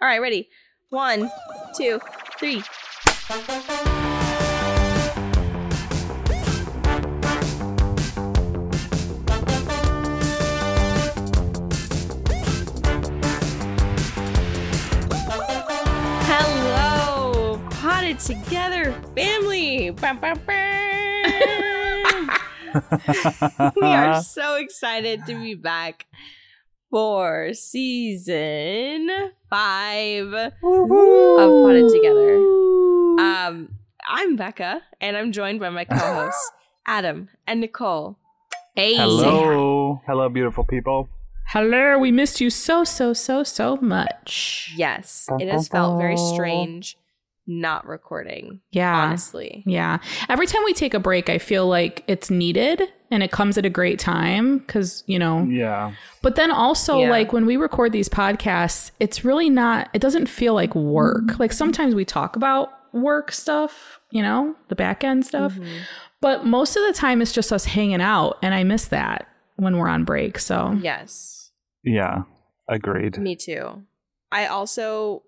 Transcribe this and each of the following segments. All right, ready? 1, 2, 3. Hello, Put It Together family. We are so excited to be back for season 5 of Put It Together. I'm Becca, and I'm joined by my co-hosts, Adam and Nicole. Hey. Hello. Hello, beautiful people. Hello. We missed you so much. Yes. It has felt very strange not recording. Yeah. Honestly. Yeah. Every time we take a break, I feel like it's needed. And it comes at a great time because, you know. Yeah. But then also, like, when we record these podcasts, it's really not, it doesn't feel like work. Like, sometimes we talk about work stuff, you know, the back end stuff. Mm-hmm. But most of the time, it's just us hanging out. And I miss that when we're on break. So. Yes. Yeah. Agreed. Me too. I also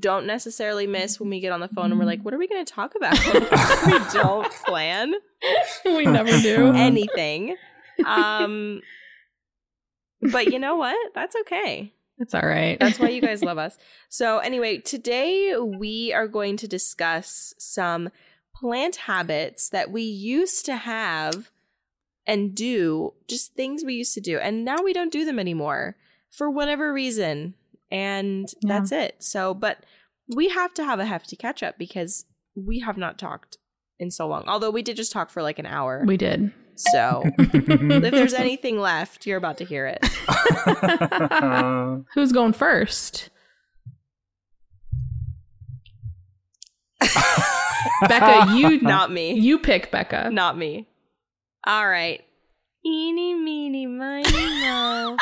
don't necessarily miss when we get on the phone and we're like, what are we going to talk about? We don't plan. We never do anything. But you know what? That's okay. It's all right. That's why you guys love us. So anyway, today we are going to discuss some plant habits that we used to have and do, just things we used to do. And now we don't do them anymore for whatever reason. And that's it. So, but we have to have a hefty catch up because we have not talked in so long. Although we did just talk for like an hour. We did. So if there's anything left, you're about to hear it. Who's going first? Becca, you. Not me. You pick Becca. Not me. All right. Eeny, meeny, miny, mo.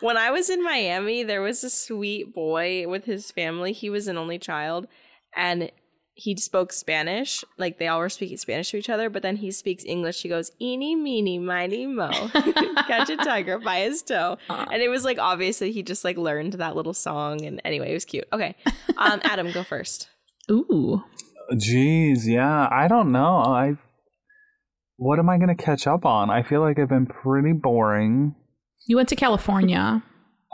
When I was in Miami, there was a sweet boy with his family. He was an only child, and he spoke Spanish. Like, they all were speaking Spanish to each other, but then he speaks English. He goes, eeny, meeny, miny, mo. Catch a tiger by his toe. And it was, like, obviously he just, like, learned that little song. And anyway, it was cute. Okay. Adam, go first. Ooh. Jeez, yeah. I don't know. What am I going to catch up on? I feel like I've been pretty boring. You went to California.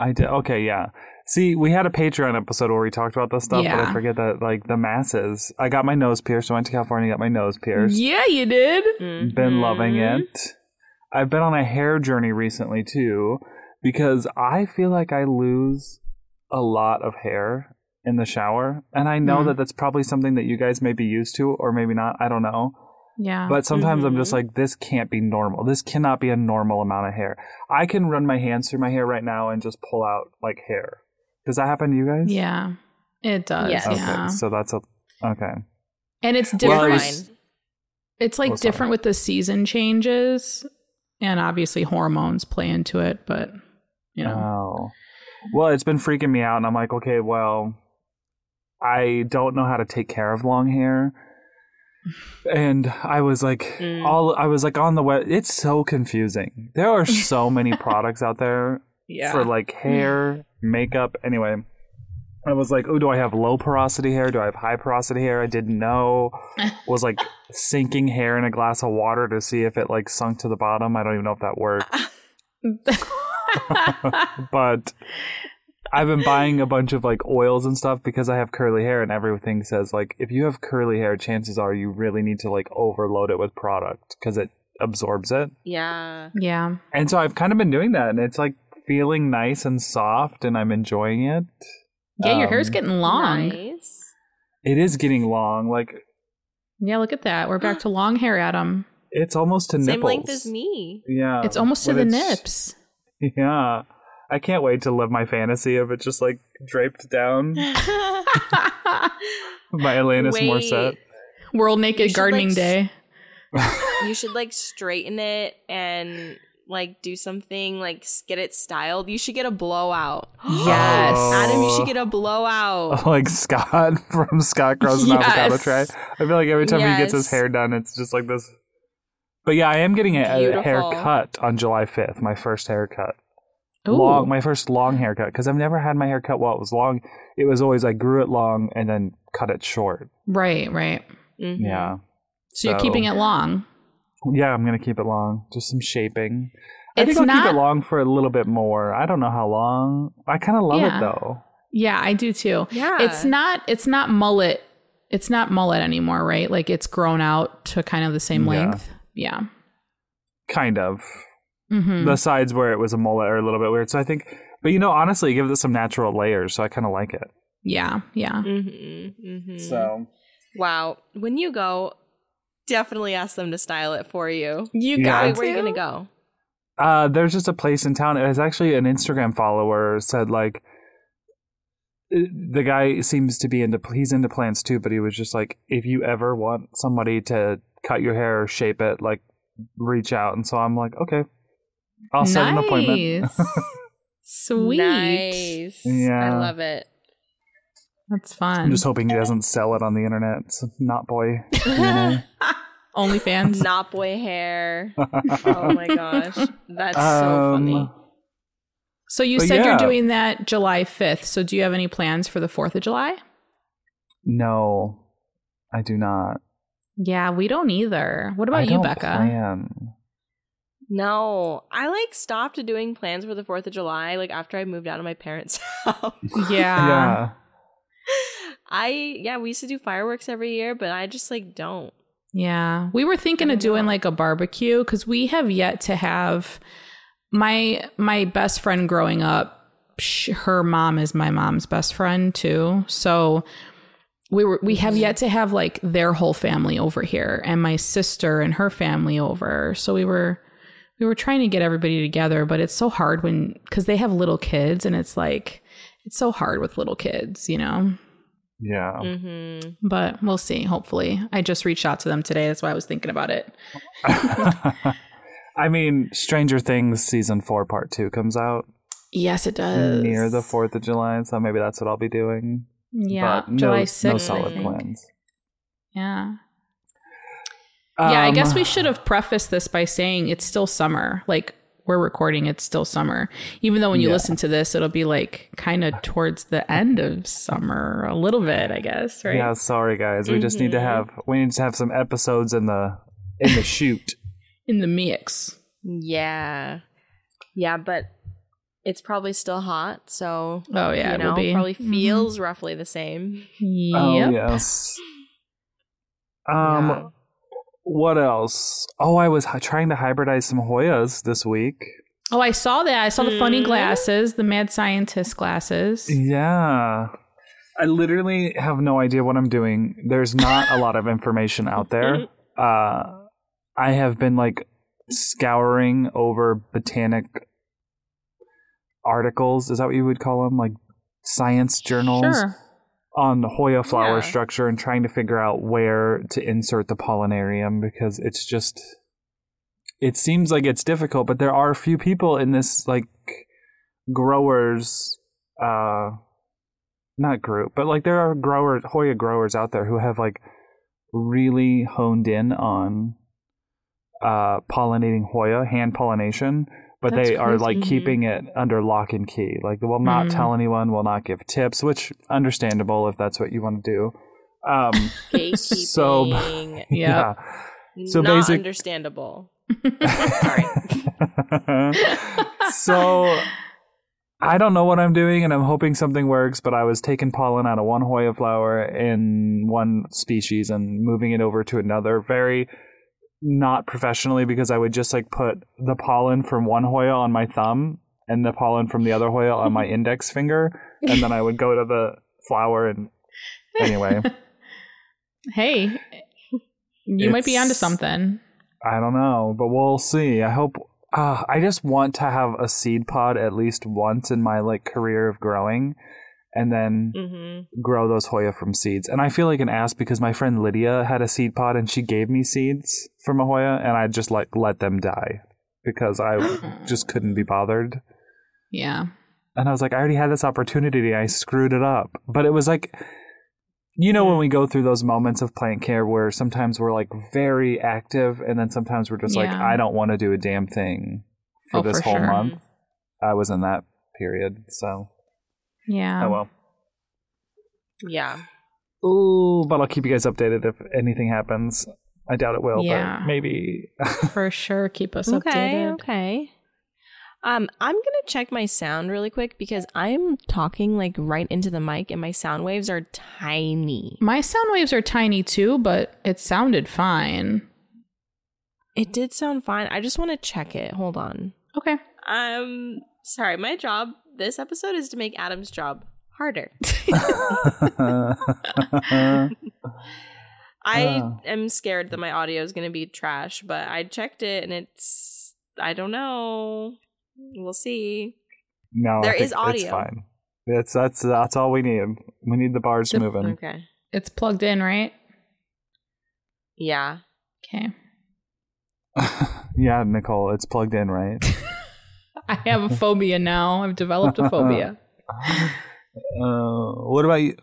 I did. Okay, yeah. See, we had a Patreon episode where we talked about this stuff, but I forget that, like, the masses. I got my nose pierced. I went to California and got my nose pierced. Yeah, you did. Mm-hmm. Been loving it. I've been on a hair journey recently, too, because I feel like I lose a lot of hair in the shower. And I know that that's probably something that you guys may be used to or maybe not. I don't know. Yeah. But sometimes I'm just like, this can't be normal. This cannot be a normal amount of hair. I can run my hands through my hair right now and just pull out like hair. Does that happen to you guys? Yeah, it does. Yes. Okay, yeah. So that's okay. And it's different. Well, it's like different with the season changes, and obviously hormones play into it. But you know, well, it's been freaking me out, and I'm like, okay, well, I don't know how to take care of long hair. And I was like, on the web. It's so confusing. There are so many products out there for like hair, makeup. Anyway, I was like, oh, do I have low porosity hair? Do I have high porosity hair? I didn't know. Was like sinking hair in a glass of water to see if it like sunk to the bottom. I don't even know if that worked. But I've been buying a bunch of like oils and stuff because I have curly hair, and everything says like, if you have curly hair, chances are you really need to like overload it with product because it absorbs it. Yeah. Yeah. And so I've kind of been doing that, and it's like feeling nice and soft, and I'm enjoying it. Yeah. Your hair's getting long. Nice. It is getting long. Like, yeah, look at that. We're back to long hair, Adam. It's almost to nipples. Same length as me. Yeah. It's almost to the nips. Yeah. I can't wait to live my fantasy of it just like draped down by Alanis Morissette. World Naked Gardening Day. You should like straighten it and like do something, like get it styled. You should get a blowout. Yes. Oh. Adam, you should get a blowout. Like Scott from Scott Crows and yes. Avocado Tray. I feel like every time yes. he gets his hair done, it's just like this. But yeah, I am getting a haircut on July 5th, my first haircut. Ooh. My first long haircut, because I've never had my hair cut while it was long. It was always I grew it long and then cut it short. Right. Mm-hmm. Yeah. So you're keeping it long. Yeah, I'm going to keep it long. Just some shaping. I think I'll keep it long for a little bit more. I don't know how long. I kind of love it though. Yeah, I do too. Yeah. It's not mullet. It's not mullet anymore, right? Like it's grown out to kind of the same length. Yeah. Kind of. Mm-hmm. The sides where it was a mullet are a little bit weird. So I think, but honestly, it gives it some natural layers. So I kind of like it. Yeah. Mm-hmm, mm-hmm. So. Wow. When you go, definitely ask them to style it for you. You got it. Where are you going to go? There's just a place in town. It was actually an Instagram follower said like, the guy seems to be he's into plants too, but he was just like, if you ever want somebody to cut your hair or shape it, like reach out. And so I'm like, okay, I'll set an appointment. Sweet. Nice. Yeah. I love it. That's fun. I'm just hoping he doesn't sell it on the internet. It's not boy. OnlyFans. Not boy hair. Oh my gosh. That's so funny. So you said you're doing that July 5th. So do you have any plans for the 4th of July? No, I do not. Yeah, we don't either. What about you, Becca? No, I stopped doing plans for the 4th of July after I moved out of my parents' house. Yeah. We used to do fireworks every year, but I just don't. Yeah. We were thinking of doing a barbecue because we have yet to have my best friend growing up. Her mom is my mom's best friend too. So we have yet to have their whole family over here and my sister and her family over. So we were trying to get everybody together, but it's so hard because they have little kids and it's so hard with little kids, Yeah. Mm-hmm. But we'll see. Hopefully. I just reached out to them today. That's why I was thinking about it. Stranger Things season 4 part 2 comes out. Yes, it does. Near the 4th of July. So maybe that's what I'll be doing. Yeah. But July 6th. No solid plans. Yeah. I guess we should have prefaced this by saying it's still summer. We're recording, it's still summer. Even though when you listen to this, it'll be kind of towards the end of summer, a little bit, I guess, right? Yeah, sorry guys. We just need to have some episodes in the shoot. In the mix. Yeah. Yeah, but it's probably still hot, so it'll be. Probably feels roughly the same. Yep. Oh yes. Yeah. What else? Oh, I was trying to hybridize some Hoyas this week. Oh, I saw that. I saw the funny glasses, the mad scientist glasses. Yeah. I literally have no idea what I'm doing. There's not a lot of information out there. I have been scouring over botanic articles. Is that what you would call them? Science journals? Sure. On the Hoya flower structure and trying to figure out where to insert the pollinarium because it seems like it's difficult, but there are a few people in this growers, not group, but there are Hoya growers out there who have really honed in on pollinating Hoya, hand pollination. But that's they are crazy. Keeping it under lock and key. They will not tell anyone, will not give tips, which understandable if that's what you want to do. Gatekeeping. So, yeah. So not understandable. Sorry. So I don't know what I'm doing and I'm hoping something works, but I was taking pollen out of one Hoya flower in one species and moving it over to another very not professionally because I would just put the pollen from one Hoya on my thumb and the pollen from the other Hoya on my index finger and then I would go to the flower and anyway. Hey, you might be onto something. I don't know, but we'll see. I hope I just want to have a seed pod at least once in my like career of growing, and then grow those Hoya from seeds. And I feel like an ass because my friend Lydia had a seed pod and she gave me seeds from a Hoya, and I just like let them die because I just couldn't be bothered. Yeah. And I was like, I already had this opportunity. I screwed it up. But it was like, you know, when we go through those moments of plant care where sometimes we're like very active and then sometimes we're just like, I don't want to do a damn thing for this for whole month. I was in that period, so... Yeah. Oh, well. Yeah. Ooh, but I'll keep you guys updated if anything happens. I doubt it will, but maybe. For sure, keep us updated. Okay. I'm going to check my sound really quick because I'm talking like right into the mic and my sound waves are tiny. My sound waves are tiny too, but it sounded fine. It did sound fine. I just want to check it. Hold on. Okay. Sorry, my job this episode is to make Adam's job harder. I am scared that my audio is going to be trash, but I checked it and it's, I don't know. We'll see. No, there is audio. It's fine. That's all we need. We need the bars moving. Okay. It's plugged in, right? Yeah. Okay. Yeah, Nicole, it's plugged in, right? I have a phobia now. I've developed a phobia. What about you?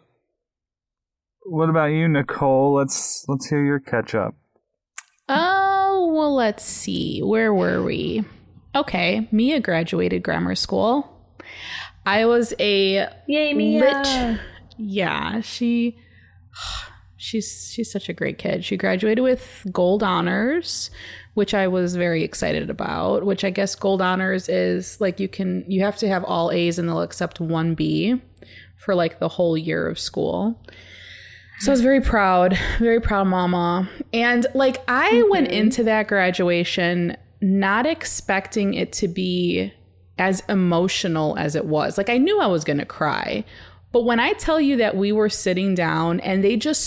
What about you, Nicole? Let's hear your catch up. Oh, well, let's see. Where were we? Okay, Mia graduated grammar school. I was a yay Mia. Yeah, she's such a great kid. She graduated with gold honors, which I was very excited about, which I guess gold honors is like you have to have all A's and they'll accept one B for like the whole year of school. So I was very proud mama. And like I went into that graduation not expecting it to be as emotional as it was. Like I knew I was going to cry. But when I tell you that we were sitting down and they just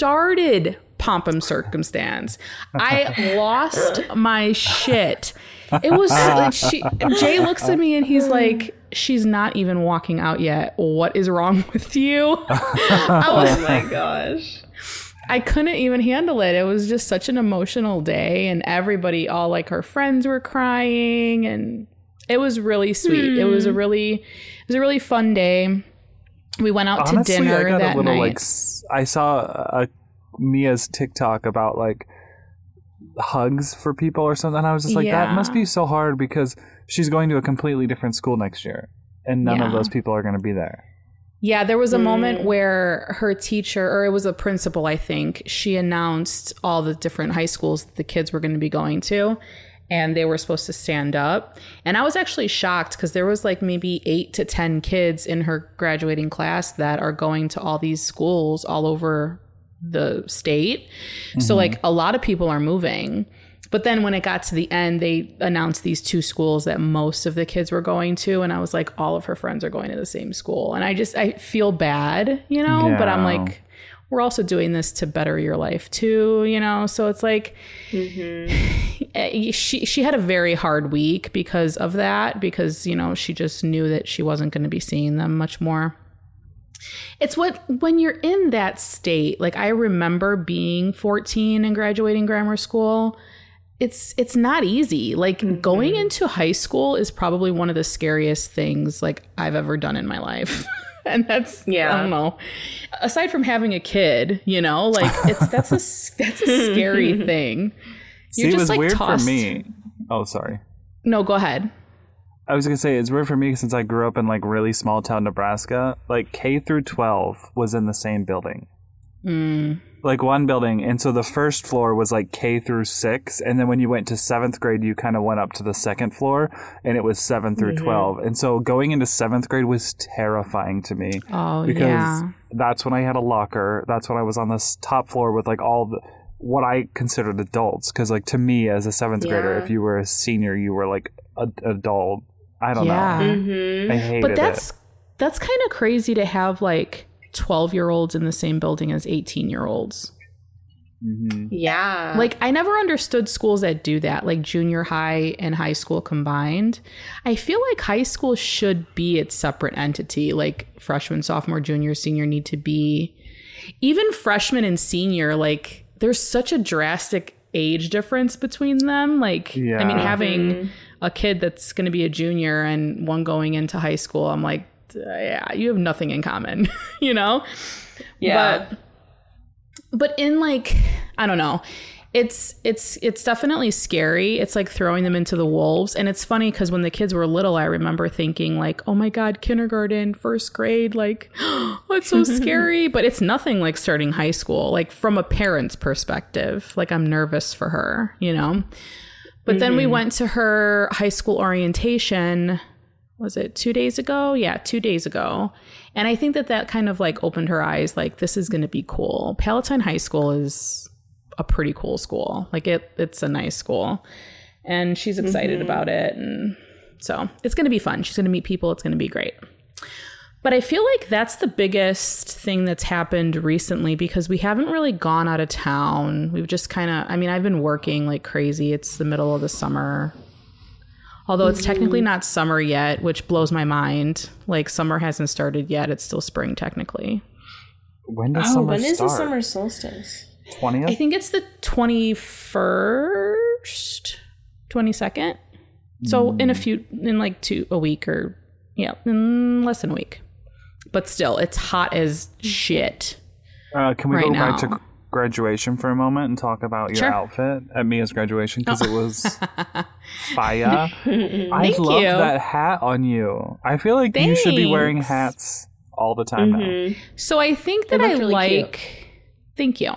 started pomp and circumstance, I lost my shit. It was like Jay looks at me and he's like, she's not even walking out yet. What is wrong with you? I was oh my gosh. I couldn't even handle it. It was just such an emotional day and everybody, all like her friends were crying and it was really sweet. It was a really fun day. We went out to dinner that night. Like, I saw Mia's TikTok about like hugs for people or something. And I was just like, that must be so hard because she's going to a completely different school next year and none of those people are going to be there. Yeah, there was a moment where her teacher, or it was a principal, I think, she announced all the different high schools that the kids were going to be going to, and they were supposed to stand up. And I was actually shocked because there was like maybe 8 to 10 kids in her graduating class that are going to all these schools all over the state. Mm-hmm. So like a lot of people are moving. But then when it got to the end, they announced these 2 schools that most of the kids were going to. And I was like, all of her friends are going to the same school. And I feel bad, you know, but I'm like, we're also doing this to better your life, too, you know. So it's like she had a very hard week because of that, because, you know, she just knew that she wasn't going to be seeing them much more. It's what when you're in that state, like I remember being 14 and graduating grammar school. It's not easy. Like going into high school is probably one of the scariest things like I've ever done in my life. And that's, I don't know, aside from having a kid, you know, like that's a scary thing. You're just like tossed. See, it was weird for me. Oh, sorry. No, go ahead. I was going to say it's weird for me since I grew up in like really small town Nebraska, like K through 12 was in the same building. Like one building, and so the first floor was like K through 6, and then when you went to 7th grade you kind of went up to the second floor and it was 7 through 12, and so going into 7th grade was terrifying to me because that's when I had a locker, that's when I was on this top floor with like all the what I considered adults, because like to me as a 7th grader, if you were a senior you were like an adult. I don't know. I hated but that's kind of crazy to have like 12-year-olds in the same building as 18-year-olds. Mm-hmm. Yeah. Like, I never understood schools that do that, like junior high and high school combined. I feel like high school should be its separate entity. Like, freshman, sophomore, junior, senior need to be... Even freshman and senior, like, there's such a drastic age difference between them. Like, yeah. I mean, having a kid that's going to be a junior and one going into high school, I'm like, yeah, you have nothing in common, you know? Yeah. But in, like, I don't know, it's definitely scary. It's like throwing them into the wolves. And it's funny because when the kids were little, I remember thinking like, oh my God, kindergarten, first grade, like, oh, it's so scary. But it's nothing like starting high school, like from a parent's perspective. Like, I'm nervous for her, you know? But then we went to her high school orientation. Was it 2 days ago? Yeah, 2 days ago. And I think that that kind of like opened her eyes, like, this is going to be cool. Palatine High School is a pretty cool school. Like, it's a nice school. And she's excited about it. And so it's going to be fun. She's going to meet people. It's going to be great. But I feel like that's the biggest thing that's happened recently, because we haven't really gone out of town. We've just kind of, I mean, I've been working like crazy. It's the middle of the summer. Although it's technically not summer yet, which blows my mind. Like, summer hasn't started yet. It's still spring, technically. When does summer start? When is the summer solstice? 20th? I think it's the 21st, 22nd. So in like a week or, yeah, in less than a week. But still, it's hot as shit. Can we go back to graduation for a moment and talk about your outfit at Mia's graduation, because it was fire. I love that hat on you. I feel like you should be wearing hats all the time now. So I think that I really like cute. Thank you.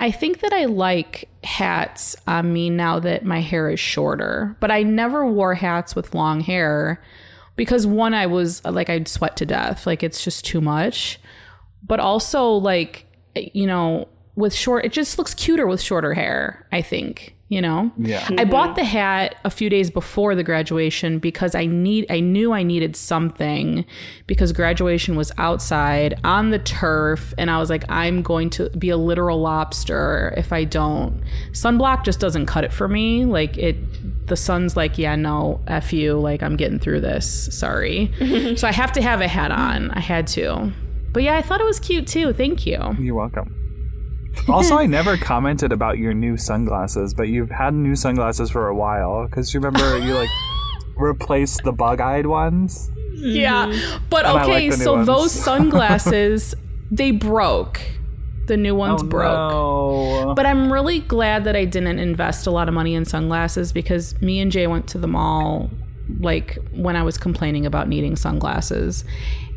I think that I like hats on me now that my hair is shorter, but I never wore hats with long hair because one, I was like, I'd sweat to death. Like, it's just too much. But also, like, you know, with short, it just looks cuter with shorter hair, I think, you know? Yeah. I bought the hat a few days before the graduation because I knew I needed something, because graduation was outside on the turf, and I was like, I'm going to be a literal lobster if I don't. Sunblock just doesn't cut it for me. Like, the sun's like, yeah, no, F you, like, I'm getting through this, sorry. So I have to have a hat on. I had to. But yeah, I thought it was cute too. Thank you. You're welcome. Also, I never commented about your new sunglasses, but you've had new sunglasses for a while, because you remember you like replaced the bug-eyed ones. Yeah, but and okay, like so ones. Those sunglasses, they broke. The new ones broke. No. But I'm really glad that I didn't invest a lot of money in sunglasses, because me and Jay went to the mall like when I was complaining about needing sunglasses.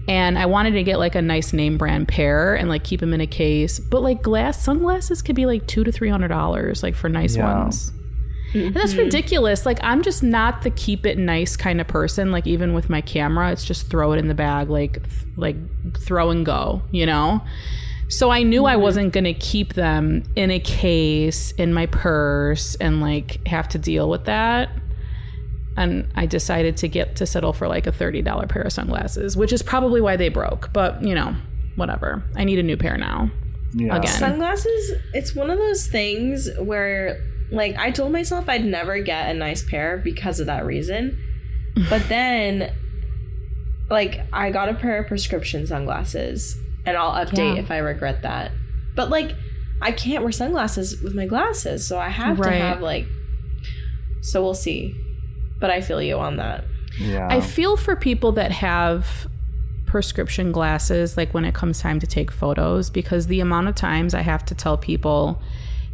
And I wanted to get like a nice name brand pair and like keep them in a case. But like glass sunglasses could be like $200 to $300, like for nice ones. Mm-hmm. And that's ridiculous. Like, I'm just not the keep it nice kind of person. Like, even with my camera, it's just throw it in the bag, like throw and go, you know? So I knew I wasn't going to keep them in a case, in my purse, and like have to deal with that. And I decided to settle for like a $30 pair of sunglasses, which is probably why they broke. But, you know, whatever. I need a new pair now. Yeah. Again. Sunglasses, it's one of those things where, like, I told myself I'd never get a nice pair because of that reason. But then, like, I got a pair of prescription sunglasses. And I'll update if I regret that. But, like, I can't wear sunglasses with my glasses. So I have to have, like... So we'll see. But I feel you on that. Yeah. I feel for people that have prescription glasses, like when it comes time to take photos, because the amount of times I have to tell people,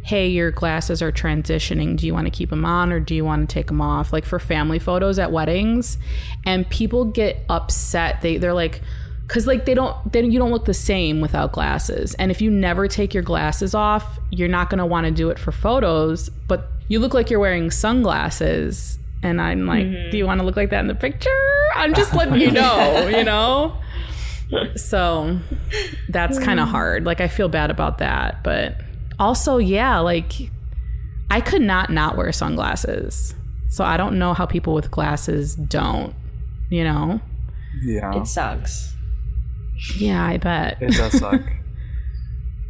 hey, your glasses are transitioning. Do you want to keep them on or do you want to take them off? Like for family photos at weddings, and people get upset. They're like, because like you don't look the same without glasses. And if you never take your glasses off, you're not going to want to do it for photos, but you look like you're wearing sunglasses. And I'm like, do you want to look like that in the picture? I'm just letting you know, you know? So that's kind of hard. Like, I feel bad about that. But also, yeah, like, I could not wear sunglasses. So I don't know how people with glasses don't, you know? Yeah. It sucks. Yeah, I bet. It does suck.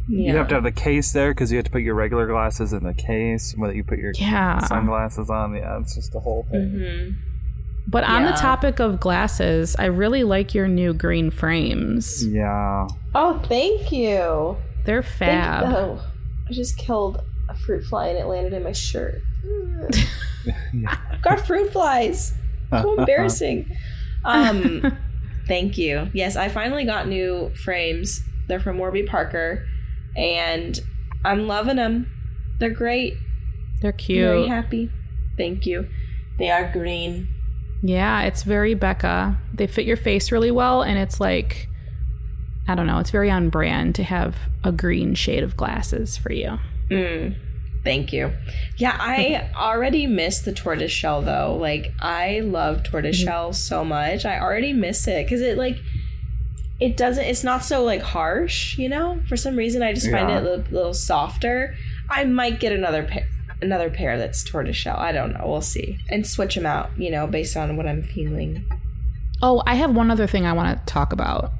Yeah. You have to have the case there because you have to put your regular glasses in the case, whether you put your sunglasses on. Yeah, it's just the whole thing. Mm-hmm. But on the topic of glasses, I really like your new green frames. Yeah. Oh, thank you. They're fab. Oh, I just killed a fruit fly and it landed in my shirt. Got fruit flies. So embarrassing. Thank you. Yes, I finally got new frames. They're from Warby Parker, and I'm loving them. They're great. They're cute. I'm very happy. Thank you. They are green. Yeah, it's very Becca. They fit your face really well, and it's like, I don't know, it's very on brand to have a green shade of glasses for you. Thank you. Yeah, I already miss the tortoiseshell, though. Like, I love tortoiseshell so much. I already miss it because it, like, it doesn't, it's not so, like, harsh, you know? For some reason, I just find it a little softer. I might get another pair that's tortoiseshell. I don't know. We'll see. And switch them out, you know, based on what I'm feeling. Oh, I have one other thing I want to talk about.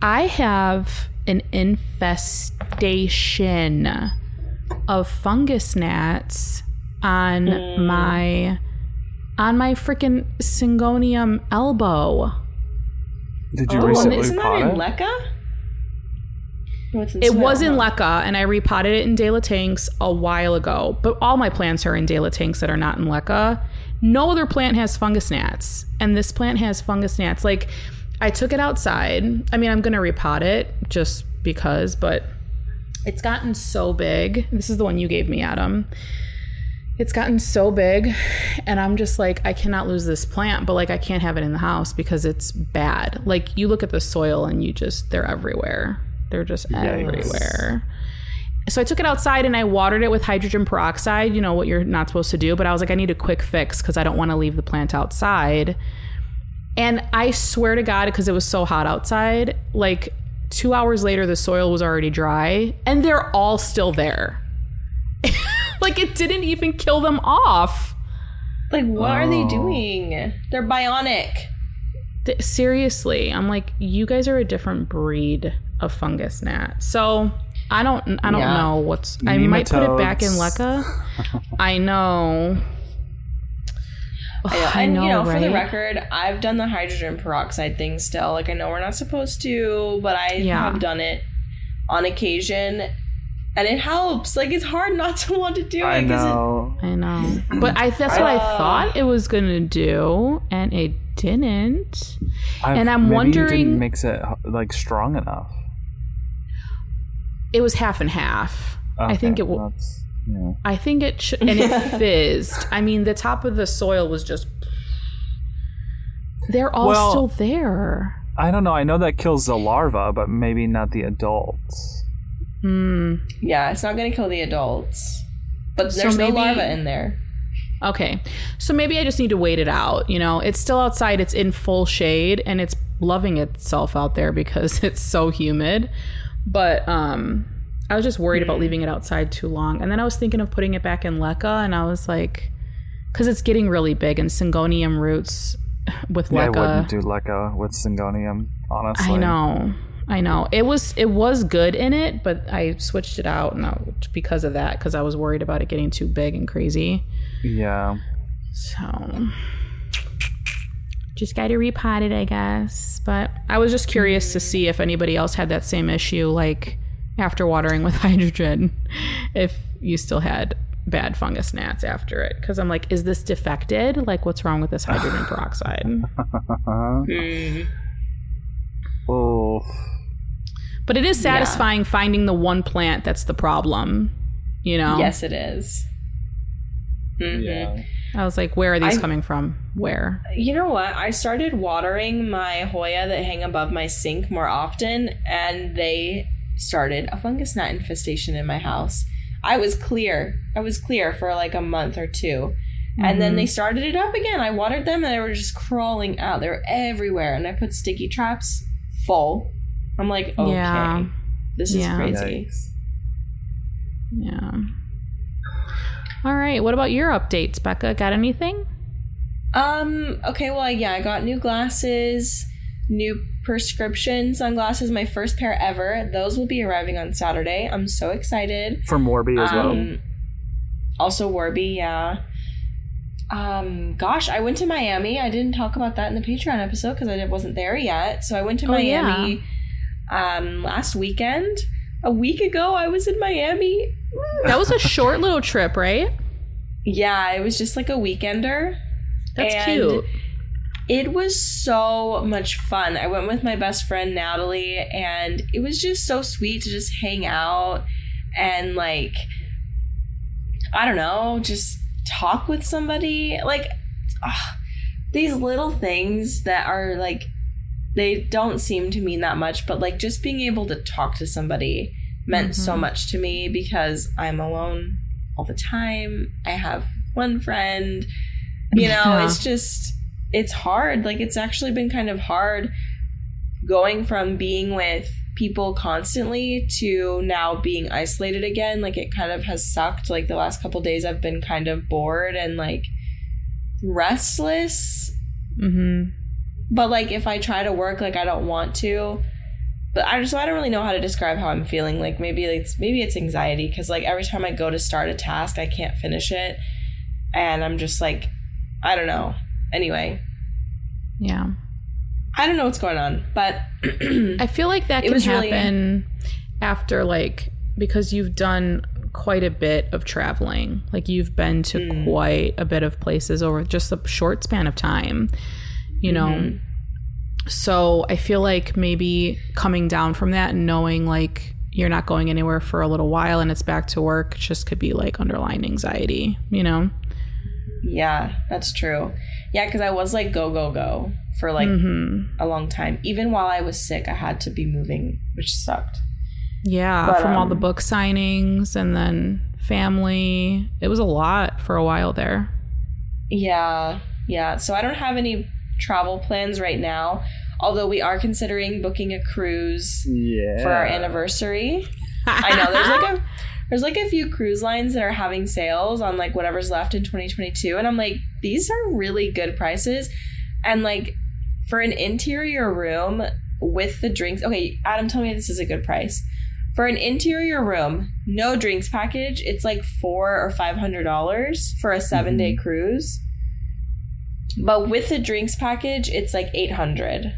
I have an infestation of fungus gnats on my freaking Syngonium elbow. Did you recently pot it? Isn't that in Leca? It was in Leca, and I repotted it in De La Tanks a while ago. But all my plants are in De La Tanks that are not in Leca. No other plant has fungus gnats, and this plant has fungus gnats. Like, I took it outside. I mean, I'm going to repot it just because, but it's gotten so big. This is the one you gave me, Adam. It's gotten so big, and I'm just like, I cannot lose this plant, but, like, I can't have it in the house because it's bad. Like, you look at the soil, and you just, they're everywhere. They're just everywhere. So I took it outside and I watered it with hydrogen peroxide, you know, what you're not supposed to do. But I was like, I need a quick fix because I don't want to leave the plant outside. And I swear to God, because it was so hot outside, like 2 hours later, the soil was already dry and they're all still there. Like, it didn't even kill them off. Like, what are they doing? They're bionic. Seriously. I'm like, you guys are a different breed of fungus gnat. So I don't know what's. Nematodes. I might put it back in Leca. I know. I know. And, you know, right? For the record, I've done the hydrogen peroxide thing still. Like, I know we're not supposed to, but I have done it on occasion, and it helps. Like, it's hard not to want to do it. I know. But that's what I thought it was gonna do, and it didn't. I'm wondering. You didn't mix it like strong enough. It was half and half. Okay, I think it will. Yeah. I think it should, and it fizzed. I mean, the top of the soil was just. They're all still there. I don't know. I know that kills the larva, but maybe not the adults. Yeah, it's not going to kill the adults, but there's no larva in there. Okay, so maybe I just need to wait it out. You know, it's still outside. It's in full shade, and it's loving itself out there because it's so humid. But I was just worried about leaving it outside too long. And then I was thinking of putting it back in Leca, and I was like, because it's getting really big, and Syngonium roots with Leca. Yeah, I wouldn't do Leca with Syngonium, honestly. I know. It was good in it, but I switched it out because of that, because I was worried about it getting too big and crazy. Yeah. So just got to repot it, I guess. But I was just curious to see if anybody else had that same issue, like after watering with hydrogen, if you still had bad fungus gnats after it. Because I'm like, is this defected? Like, what's wrong with this hydrogen peroxide? Oh. But it is satisfying finding the one plant that's the problem, you know? Yes, it is. Mm-hmm. Yeah. I was like, where are these coming from? Where? You know what? I started watering my Hoya that hang above my sink more often, and they started a fungus gnat infestation in my house. I was clear for like a month or two. Mm-hmm. And then they started it up again. I watered them and they were just crawling out. They were everywhere. And I put sticky traps full. I'm like, okay, this is crazy. Yikes. Yeah. All right. What about your updates, Becca? Got anything? Okay. Well, I got new glasses, new prescription sunglasses, my first pair ever. Those will be arriving on Saturday. I'm so excited. From Warby as well. Also Warby, yeah. Gosh, I went to Miami. I didn't talk about that in the Patreon episode because I wasn't there yet. So I went to Miami last weekend. A week ago, I was in Miami. That was a short little trip, right? Yeah, it was just like a weekender. That's cute. It was so much fun. I went with my best friend, Natalie, and it was just so sweet to just hang out and, like, I don't know, just talk with somebody. Like, these little things that are, like, they don't seem to mean that much, but, like, just being able to talk to somebody meant so much to me because I'm alone all the time. I have one friend. You know, it's just, it's hard. Like, it's actually been kind of hard going from being with people constantly to now being isolated again. Like, it kind of has sucked. Like, the last couple days I've been kind of bored and, like, restless. Mm-hmm. But, like, if I try to work, like, I don't want to. But I don't really know how to describe how I'm feeling. Like, maybe it's anxiety because, like, every time I go to start a task, I can't finish it. And I'm just like, I don't know. Anyway. Yeah. I don't know what's going on, but I feel like that can happen after, like, because you've done quite a bit of traveling. Like, you've been to quite a bit of places over just a short span of time, you know? Mm-hmm. So I feel like maybe coming down from that and knowing, like, you're not going anywhere for a little while and it's back to work just could be, like, underlying anxiety, you know? Yeah, that's true. Yeah, because I was like go for like a long time. Even while I was sick, I had to be moving, which sucked. Yeah, but, from all the book signings and then family. It was a lot for a while there. Yeah. So I don't have any travel plans right now, although we are considering booking a cruise for our anniversary. I know there's a few cruise lines that are having sales on, like, whatever's left in 2022. And I'm like, these are really good prices. And, like, for an interior room with the drinks. Okay, Adam, tell me this is a good price. For an interior room, no drinks package, it's like $400 or $500 for a 7-day cruise. But with the drinks package, it's like $800.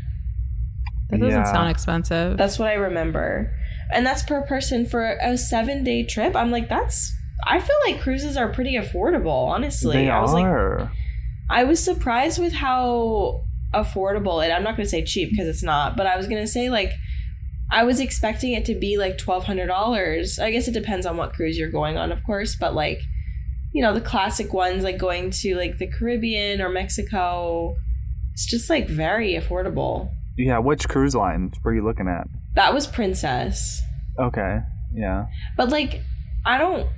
That doesn't sound expensive. That's what I remember. And that's per person for a 7-day trip. I'm like, I feel like cruises are pretty affordable, honestly. I was surprised with how affordable, and I'm not going to say cheap because it's not, but I was going to say, like, I was expecting it to be like $1,200. I guess it depends on what cruise you're going on, of course, but, like, you know, the classic ones, like going to, like, the Caribbean or Mexico, it's just, like, very affordable. Yeah, which cruise line were you looking at? That was Princess. Okay. Yeah. But, like, I don't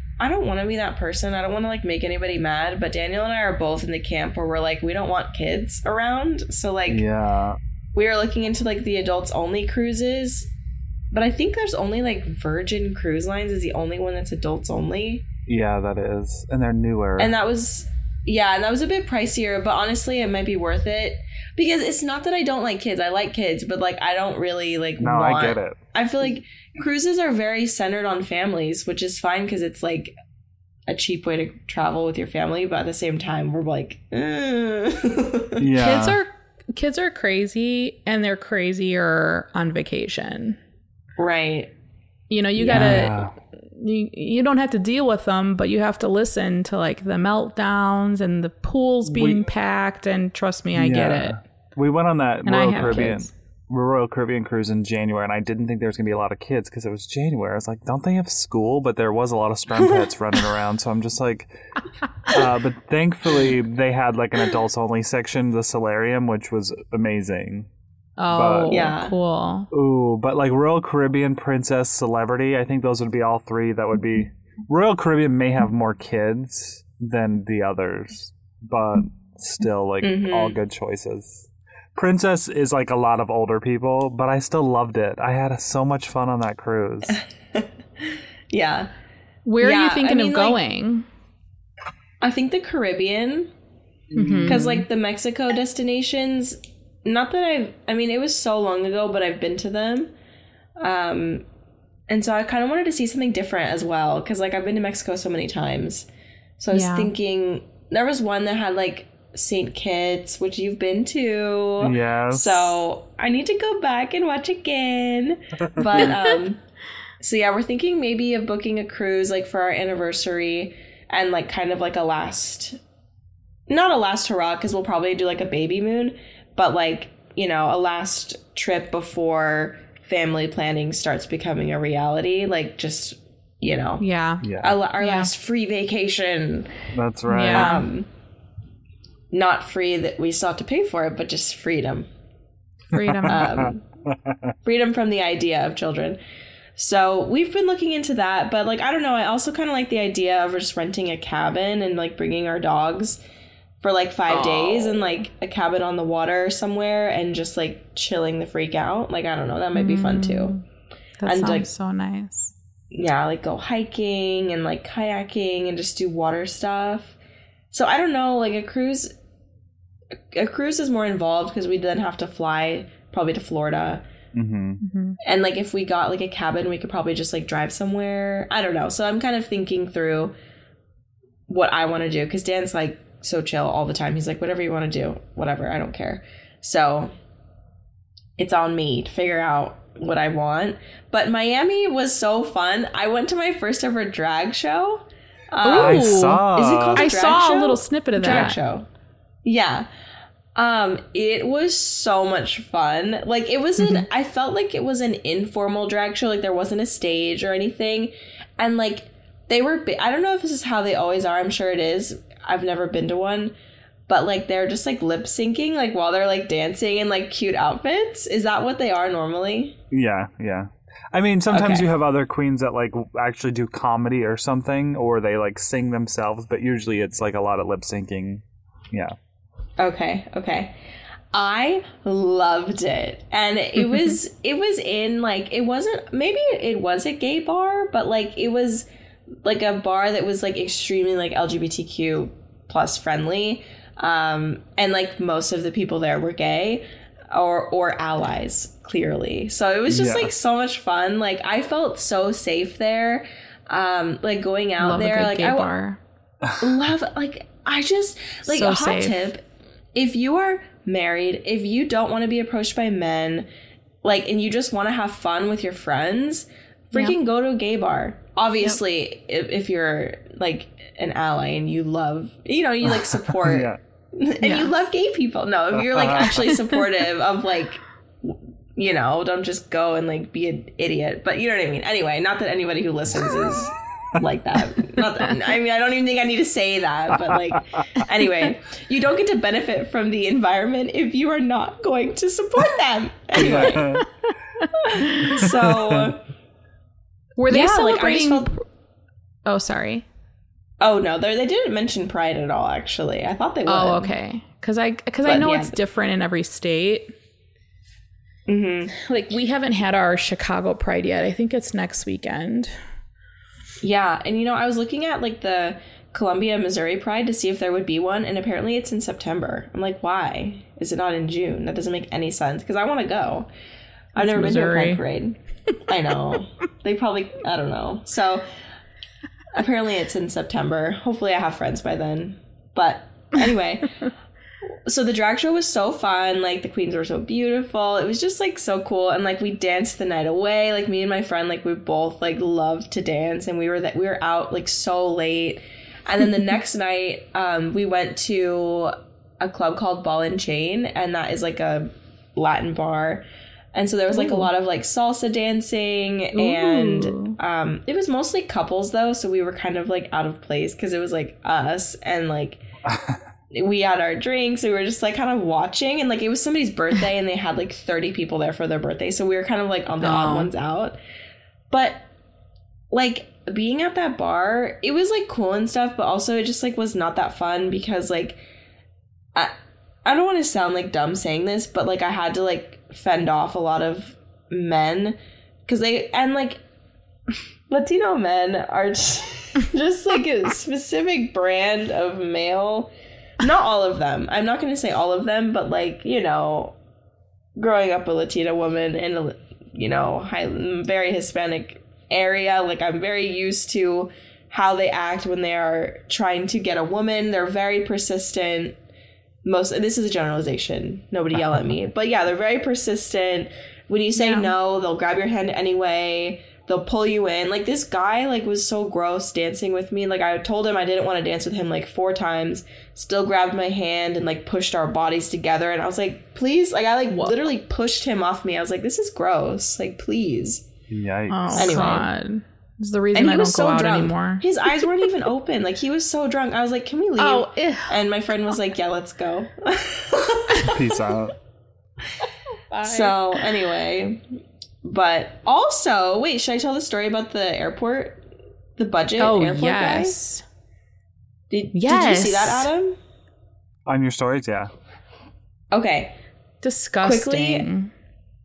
want to be that person. I don't want to, like, make anybody mad, but Daniel and I are both in the camp where we're like, we don't want kids around. So, like, we were looking into, like, the adults only cruises, but I think there's only, like, Virgin Cruise Lines is the only one that's adults only. Yeah, that is. And they're newer. And that was a bit pricier, but honestly, it might be worth it. Because it's not that I don't like kids. I like kids, but, like, I don't really, like, I get it. I feel like cruises are very centered on families, which is fine because it's, like, a cheap way to travel with your family. But at the same time, we're like, Kids are crazy, and they're crazier on vacation. Right. You know, you gotta... You don't have to deal with them, but you have to listen to, like, the meltdowns and the pools being packed. And trust me, I get it. We went on that Royal Caribbean cruise in January, and I didn't think there was going to be a lot of kids because it was January. I was like, don't they have school? But there was a lot of strum pets running around. So I'm just like, but thankfully they had, like, an adults only section, the solarium, which was amazing. Oh, but, cool. Ooh, but, like, Royal Caribbean, Princess, Celebrity, I think those would be all three that would be... Royal Caribbean may have more kids than the others, but still, like, all good choices. Princess is, like, a lot of older people, but I still loved it. I had so much fun on that cruise. Where are you thinking of going? Like, I think the Caribbean, because, like, the Mexico destinations... Not that I mean, it was so long ago, but I've been to them. And so I kind of wanted to see something different as well, because, like, I've been to Mexico so many times. So I was thinking, there was one that had, like, St. Kitts, which you've been to. Yes. So I need to go back and watch again. But, so yeah, we're thinking maybe of booking a cruise, like, for our anniversary and, like, kind of, like, a last, not a last hurrah, because we'll probably do, like, a baby moon, but, like, you know, a last trip before family planning starts becoming a reality, like, just, you know, our last free vacation. That's right. Not free that we sought to pay for it, but just freedom freedom from the idea of children. So we've been looking into that, but, like, I don't know, I also kind of like the idea of just renting a cabin and, like, bringing our dogs for, like, 5 days and, like, a cabin on the water somewhere and just, like, chilling the freak out. Like, I don't know. That might be fun, too. That sounds, like, so nice. Yeah, like, go hiking and, like, kayaking and just do water stuff. So, I don't know. Like, a cruise is more involved because we then have to fly probably to Florida. Mm-hmm. And, like, if we got, like, a cabin, we could probably just, like, drive somewhere. I don't know. So, I'm kind of thinking through what I want to do, because Dan's, like, so chill all the time. He's like, whatever you want to do, whatever, I don't care. So it's on me to figure out what I want. But Miami was so fun. I went to my first ever drag show. I saw. Is it called a drag show? A little snippet of that. Drag show. Yeah. It was so much fun. Like, it was I felt like it was an informal drag show. Like, there wasn't a stage or anything. And, like, they were, I don't know if this is how they always are. I'm sure it is. I've never been to one, but, like, they're just, like, lip syncing, like, while they're, like, dancing in, like, cute outfits. Is that what they are normally? Yeah. I mean, sometimes you have other queens that, like, actually do comedy or something, or they, like, sing themselves, but usually it's, like, a lot of lip syncing. Yeah. Okay. I loved it. And it was, in, like, it wasn't, maybe it was a gay bar, but, like, it was, like, a bar that was, like, extremely, like, LGBTQ plus friendly, and, like, most of the people there were gay or allies, clearly. So it was just like so much fun. Like, I felt so safe there, like, going out. Love there, a good, like, gay bar. Love, like, I just, like, so a hot safe. Tip, if you are married, if you don't want to be approached by men, like, and you just want to have fun with your friends, freaking go to a gay bar. Obviously, if you're, like, an ally and you love, you know, you, like, support and you love gay people. No, if you're, like, actually supportive of, like, you know, don't just go and, like, be an idiot. But you know what I mean? Anyway, not that anybody who listens is like that. Not that, I mean, I don't even think I need to say that. But, like, anyway, you don't get to benefit from the environment if you are not going to support them. Anyway. So... Were they celebrating? Like, oh, sorry. Oh no, they didn't mention Pride at all. Actually, I thought they would. Oh, okay. Because I know it's different in every state. Mm-hmm. Like, we haven't had our Chicago Pride yet. I think it's next weekend. Yeah, and you know, I was looking at, like, the Columbia, Missouri Pride to see if there would be one, and apparently it's in September. I'm like, why is it not in June? That doesn't make any sense. Because I want to go. I've never been to a Pride parade. I know. They probably, I don't know. So apparently it's in September. Hopefully I have friends by then. But anyway, so the drag show was so fun. Like, the queens were so beautiful. It was just, like, so cool. And, like, we danced the night away. Like, me and my friend, like, we both, like, loved to dance. And we were out, like, so late. And then the next night, we went to a club called Ball and Chain. And that is, like, a Latin bar. And so there was, like, a lot of, like, salsa dancing, and it was mostly couples, though, so we were kind of, like, out of place because it was, like, us, and, like, we had our drinks, we were just, like, kind of watching, and, like, it was somebody's birthday, and they had, like, 30 people there for their birthday, so we were kind of, like, on the odd ones out. But, like, being at that bar, it was, like, cool and stuff, but also it just, like, was not that fun because, like, I don't want to sound, like, dumb saying this, but, like, I had to, like, fend off a lot of men because like Latino men are just like a specific brand of male. Not all of them. I'm not going to say all of them, but, like, you know, growing up a Latina woman in a, you know, very Hispanic area, like I'm very used to how they act when they are trying to get a woman. They're very persistent. This is a generalization. Nobody yell at me. But yeah, they're very persistent. When you say no, they'll grab your hand anyway. They'll pull you in. Like, this guy, like, was so gross dancing with me. Like, I told him I didn't want to dance with him, like, 4 times. Still grabbed my hand and, like, pushed our bodies together. And I was like, please. Like, I, like, what? Literally pushed him off me. I was like, this is gross. Like, please. Yikes. Oh, anyway. God. It's the reason I don't go out anymore. His eyes weren't even open. Like, he was so drunk. I was like, can we leave? Oh, and my friend was like, yeah, let's go. Peace out. Bye. So, anyway... But also, wait, should I tell the story about the airport? The budget airport guy? Did you see that, Adam? On your stories, yeah. Okay. Disgusting. Quickly,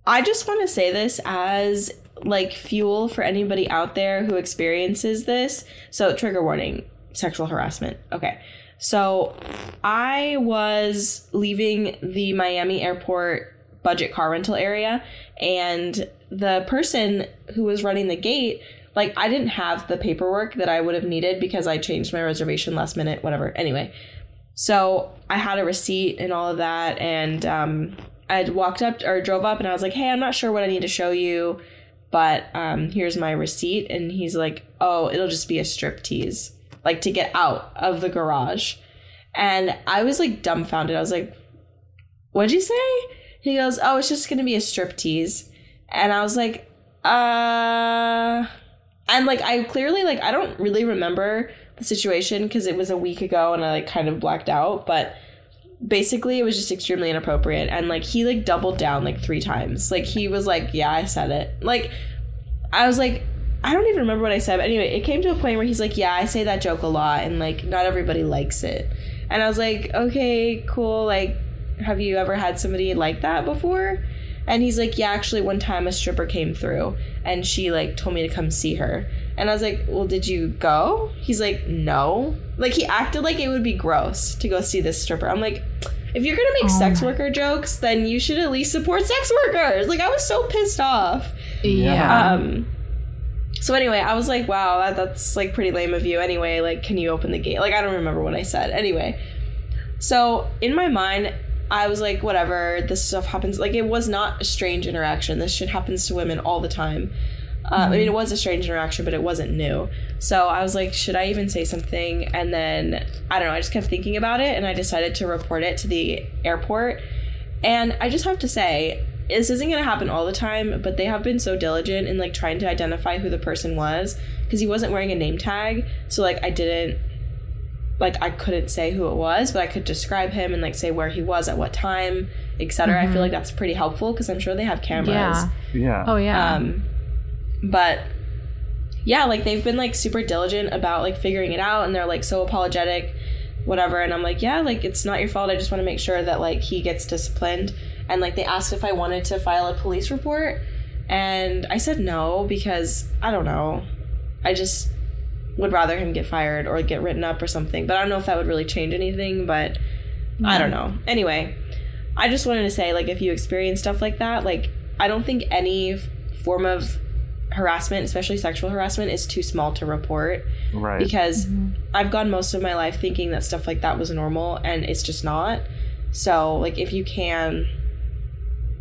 I just want to say this as, like, fuel for anybody out there who experiences this. So, trigger warning, sexual harassment. Okay. So, I was leaving the Miami airport budget car rental area, and the person who was running the gate, like, I didn't have the paperwork that I would have needed because I changed my reservation last minute, whatever. Anyway, so I had a receipt and all of that, and I walked up or drove up, and I was like, hey, I'm not sure what I need to show you, but here's my receipt. And he's like, oh, it'll just be a striptease, like, to get out of the garage. And I was, like, dumbfounded. I was like, what'd you say? He goes, oh, it's just going to be a striptease. And I was like, And, like, I clearly, like, I don't really remember the situation because it was a week ago and I, like, kind of blacked out. But basically it was just extremely inappropriate. And, like, he, like, doubled down, like, 3 times. Like, he was like, yeah, I said it. Like, I was like, I don't even remember what I said. But anyway, it came to a point where he's like, yeah, I say that joke a lot. And, like, not everybody likes it. And I was like, okay, cool, like. Have you ever had somebody like that before? And he's like, yeah, actually one time a stripper came through and she, like, told me to come see her. And I was like, well, did you go? He's like, no. Like, he acted like it would be gross to go see this stripper. I'm like, if you're gonna make sex worker jokes, then you should at least support sex workers. Like, I was so pissed off. Yeah. So anyway, I was like, wow, that's like pretty lame of you. Anyway, like, can you open the gate? Like, I don't remember what I said. Anyway, so in my mind I was like, whatever, this stuff happens. Like, it was not a strange interaction. This shit happens to women all the time. I mean, it was a strange interaction, but it wasn't new. So I was like, should I even say something? And then, I don't know, I just kept thinking about it, and I decided to report it to the airport. And I just have to say, this isn't going to happen all the time, but they have been so diligent in, like, trying to identify who the person was, because he wasn't wearing a name tag. So, like, I couldn't say who it was, but I could describe him and, like, say where he was at what time, etc. I feel like that's pretty helpful because I'm sure they have cameras. Yeah. Oh, yeah. But, yeah, like, they've been, like, super diligent about, like, figuring it out, and they're, like, so apologetic, whatever. And I'm like, yeah, like, it's not your fault. I just want to make sure that, like, he gets disciplined. And, like, they asked if I wanted to file a police report, and I said no because, I don't know, I just would rather him get fired or get written up or something. But I don't know if that would really change anything, but I don't know. Anyway, I just wanted to say, like, if you experience stuff like that, like, I don't think any form of harassment, especially sexual harassment, is too small to report. Right. Because I've gone most of my life thinking that stuff like that was normal, and it's just not. So, like, if you can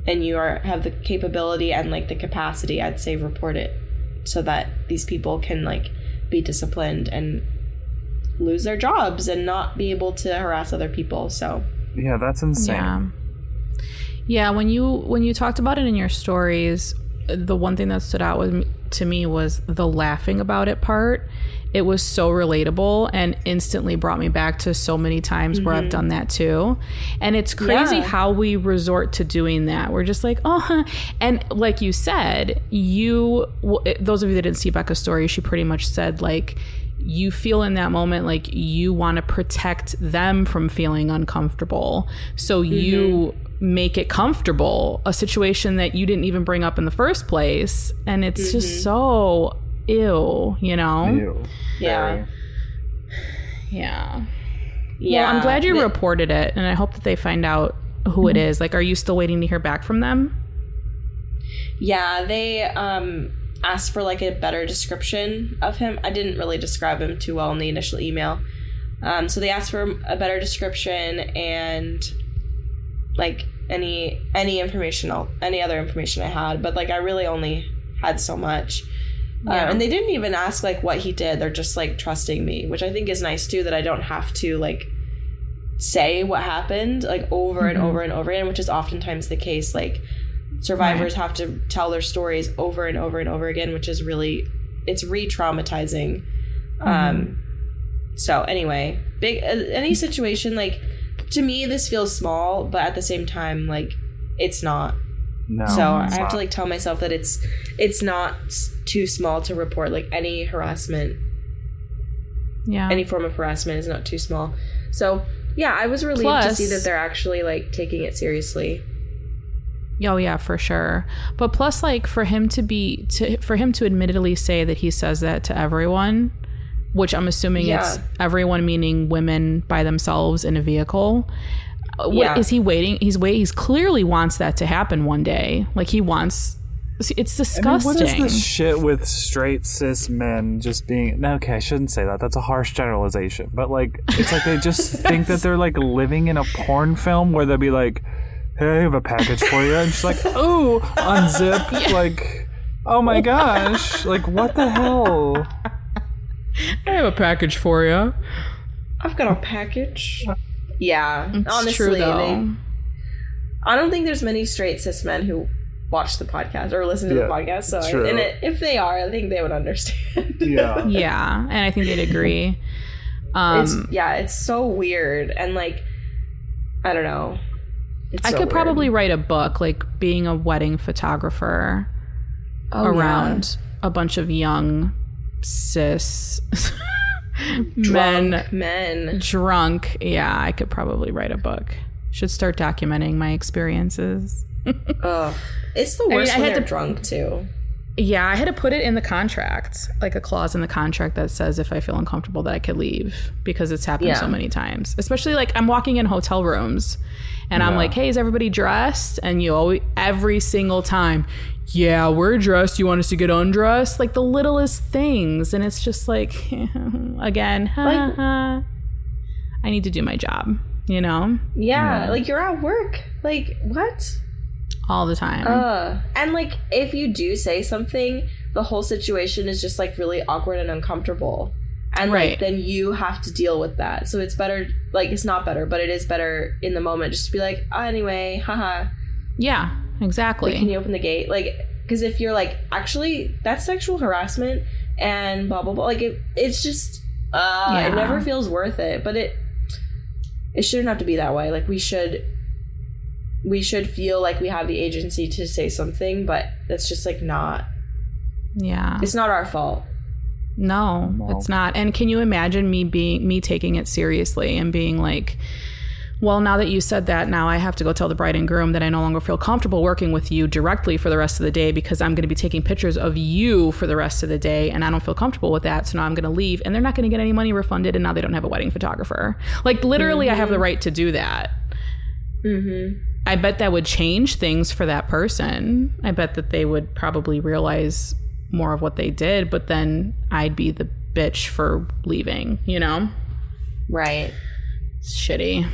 and you have the capability and, like, the capacity, I'd say report it so that these people can, like, be disciplined and lose their jobs and not be able to harass other people. So yeah, that's insane. Yeah, when you talked about it in your stories, the one thing that stood out to me was the laughing about it part. It was so relatable and instantly brought me back to so many times where I've done that too. And it's crazy how we resort to doing that. We're just like, oh, and like you said, those of you that didn't see Becca's story, she pretty much said, like, you feel in that moment like you want to protect them from feeling uncomfortable. So you make it comfortable, a situation that you didn't even bring up in the first place. And it's just so ew, you know? Ew. Yeah. Yeah. Well, I'm glad you reported it, and I hope that they find out who it is. Like, are you still waiting to hear back from them? Yeah, they asked for like a better description of him. I didn't really describe him too well in the initial email. So they asked for a better description and like any other information I had, but like I really only had so much. Yeah. And they didn't even ask like what he did. They're just like trusting me, which I think is nice too, that I don't have to like say what happened like over and over and over again, which is oftentimes the case. Like survivors have to tell their stories over and over and over again, which is really, it's re-traumatizing. So anyway, big any situation, like to me this feels small, but at the same time like it's not. No, so it's I have not. To like tell myself that it's not too small to report. Like any harassment, any form of harassment is not too small. So yeah, I was relieved to see that they're actually like taking it seriously. Oh yeah, for sure. But plus, like for him to admittedly say that he says that to everyone, which I'm assuming it's everyone, meaning women by themselves in a vehicle. Is he waiting? He's clearly wants that to happen one day. Like he wants. It's disgusting. I mean, what is this shit with straight cis men just being... Okay, I shouldn't say that. That's a harsh generalization. But, like, it's like they just think that they're, like, living in a porn film where they'll be like, hey, I have a package for you. And she's like, oh, unzip. Yeah. Like, oh, my gosh. Like, what the hell? I have a package for you. I've got a package. Yeah. It's honestly, true, though. I don't think there's many straight cis men who... watch the podcast or listen to the podcast, so if they are, I think they would understand. yeah and I think they'd agree. It's so weird, and like I don't know, I could probably write a book like being a wedding photographer around a bunch of young cis drunk men. Yeah, I could probably write a book. Should start documenting my experiences. It's the worst. I mean, when they're drunk too. Yeah, I had to put it in the contract, like a clause in the contract that says if I feel uncomfortable that I could leave, because it's happened so many times. Especially like I'm walking in hotel rooms and I'm like, hey, is everybody dressed? And you always, every single time, yeah, we're dressed. You want us to get undressed? Like the littlest things. And it's just like, again, I need to do my job, you know? Yeah, like you're at work. Like what? All the time. And like if you do say something, the whole situation is just like really awkward and uncomfortable, and like then you have to deal with that. So it's better, like it's not better, but it is better in the moment just to be like, oh, anyway, haha. Yeah, exactly. Like, can you open the gate? Like, because if you're like, actually that's sexual harassment and blah blah blah, like it's just it never feels worth it. But it shouldn't have to be that way. Like we should feel like we have the agency to say something, but that's just like not. Yeah. It's not our fault. No, it's not. And can you imagine me taking it seriously and being like, well, now that you said that, now I have to go tell the bride and groom that I no longer feel comfortable working with you directly for the rest of the day, because I'm going to be taking pictures of you for the rest of the day and I don't feel comfortable with that. So now I'm going to leave, and they're not going to get any money refunded, and now they don't have a wedding photographer. Like literally I have the right to do that. Mm-hmm. I bet that would change things for that person. I bet that they would probably realize more of what they did, but then I'd be the bitch for leaving, you know? Right. It's shitty.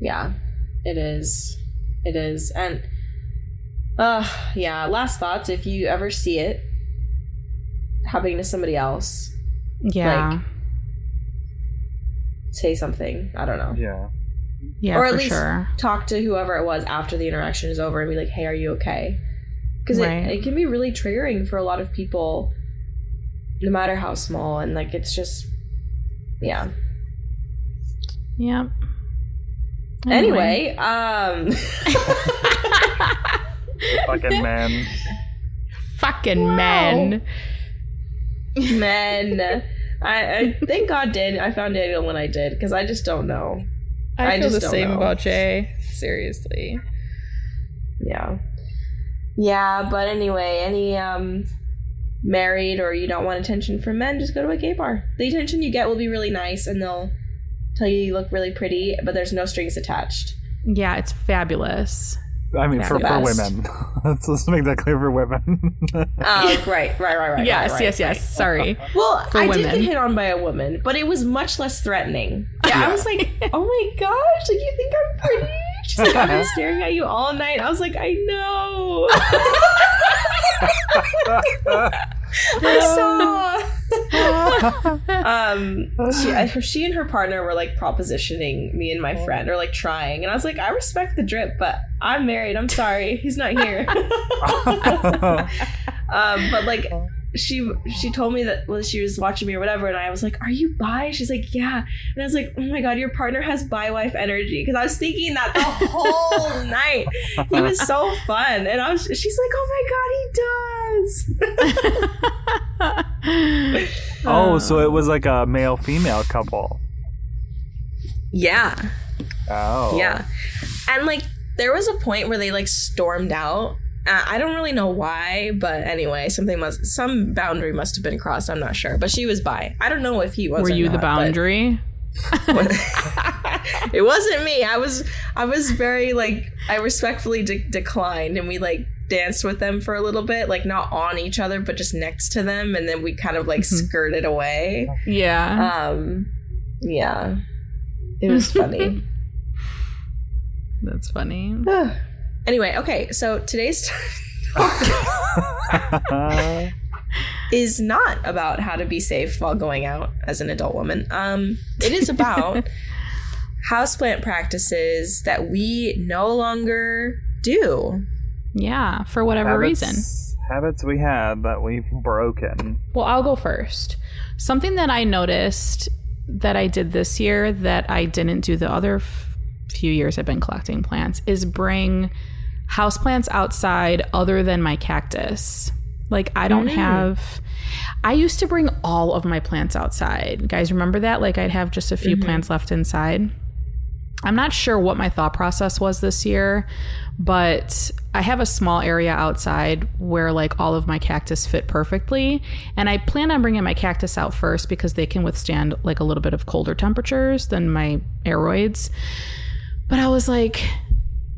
Yeah, it is. It is. And, last thoughts. If you ever see it happening to somebody else, like, say something. I don't know. Yeah. Yeah, or at least talk to whoever it was after the interaction is over and be like, hey, are you okay? Because it can be really triggering for a lot of people, no matter how small. And like it's just anyway. Fucking men. I thank God I found Daniel when I did, because I just don't know. I feel the same about Jay. Seriously. Yeah. Yeah, but anyway, any married or you don't want attention from men, just go to a gay bar. The attention you get will be really nice, and they'll tell you look really pretty, but there's no strings attached. Yeah, it's fabulous. I mean, for women. Let's make that clear for women. Right. Yes. Sorry. Well, I did get hit on by a woman, but it was much less threatening. Yeah. I was like, oh my gosh, like, you think I'm pretty? She's like, I've been staring at you all night. I was like, I know. She and her partner were like propositioning me and my friend, or like trying, and I was like, I respect the drip, but I'm married, I'm sorry, he's not here. But like she told me that, well, she was watching me or whatever, and I was like, are you bi? She's like, yeah. And I was like, oh my god, your partner has bi wife energy, because I was thinking that the whole night. He was so fun, and she's like, oh my god, he does. So it was like a male-female couple. Yeah. Oh. Yeah. And like there was a point where they like stormed out. I don't really know why, but anyway, some boundary must have been crossed. I'm not sure, but she was bi. I don't know if he was. Were you the boundary? It wasn't me. I was very like, I respectfully declined, and we like danced with them for a little bit, like not on each other but just next to them, and then we kind of like skirted away. It was funny. That's funny. Anyway, okay, so today's is not about how to be safe while going out as an adult woman. It is about houseplant practices that we no longer do. Yeah, for whatever reason. Habits we had that we've broken. Well, I'll go first. Something that I noticed that I did this year that I didn't do the other few years I've been collecting plants is bring houseplants outside other than my cactus. Like, I don't have... I used to bring all of my plants outside. You guys remember that? Like, I'd have just a few plants left inside. I'm not sure what my thought process was this year, but I have a small area outside where like all of my cactus fit perfectly. And I plan on bringing my cactus out first because they can withstand like a little bit of colder temperatures than my aeroids. But I was like,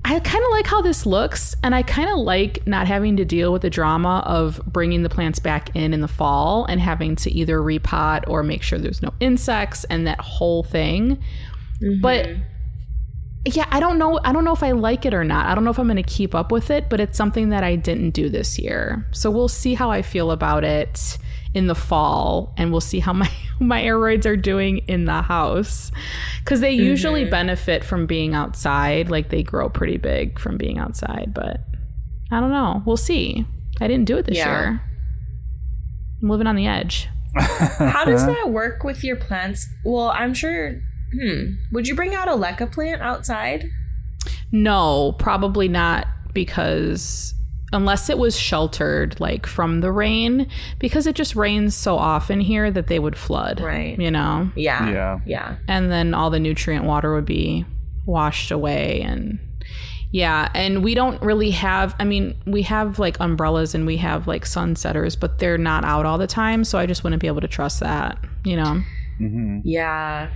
I kind of like how this looks, and I kind of like not having to deal with the drama of bringing the plants back in the fall and having to either repot or make sure there's no insects and that whole thing. Mm-hmm. But yeah, I don't know if I like it or not. I don't know if I'm going to keep up with it, but it's something that I didn't do this year. So we'll see how I feel about it in the fall, and we'll see how my aeroids are doing in the house, because they usually benefit from being outside. Like, they grow pretty big from being outside, but I don't know. We'll see. I didn't do it this year. I'm living on the edge. How does that work with your plants? Well, I'm sure... Would you bring out a Leca plant outside? No, probably not, because unless it was sheltered like from the rain, because it just rains so often here that they would flood. Right. You know? Yeah. And then all the nutrient water would be washed away, and we don't really have, I mean, we have like umbrellas and we have like sunsetters, but they're not out all the time, so I just wouldn't be able to trust that, you know? Mm-hmm. Yeah.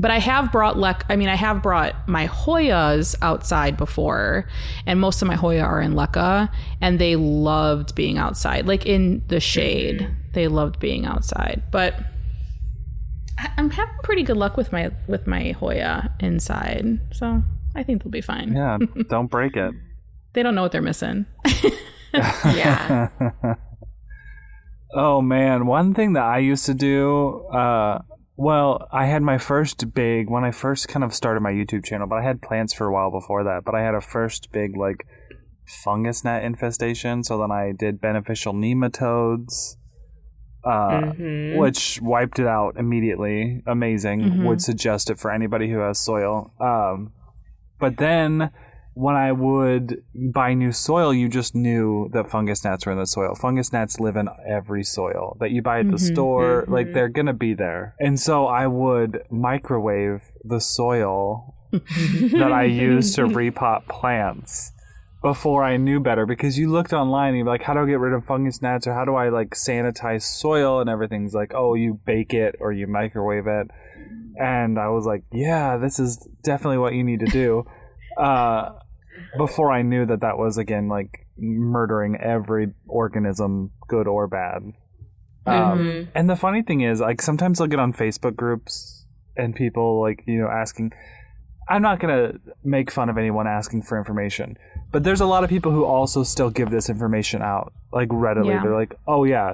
But I have brought I have brought my Hoyas outside before, and most of my Hoya are in Leca, and they loved being outside, like in the shade. They loved being outside, but I'm having pretty good luck with my Hoya inside, so I think they'll be fine. Yeah, don't break it. They don't know what they're missing. Yeah. Oh man, one thing that I used to do. Well, I had my first big, when I first kind of started my YouTube channel, but I had plants for a while before that, but I had a first big, like, fungus gnat infestation, so then I did beneficial nematodes, which wiped it out immediately. Amazing. Would suggest it for anybody who has soil. But then... when I would buy new soil, you just knew that fungus gnats were in the soil. Fungus gnats live in every soil that you buy at the store. Mm-hmm. Like, they're going to be there. And so I would microwave the soil that I used to repot plants before I knew better, because you looked online and you'd be like, how do I get rid of fungus gnats, or how do I like sanitize soil? And everything's like, oh, you bake it or you microwave it. And I was like, yeah, this is definitely what you need to do. Before I knew that that was, again, like murdering every organism, good or bad. And the funny thing is, like, sometimes I'll get on Facebook groups and people, like, you know, asking. I'm not going to make fun of anyone asking for information, but there's a lot of people who also still give this information out, like, readily. Yeah. They're like, oh, yeah,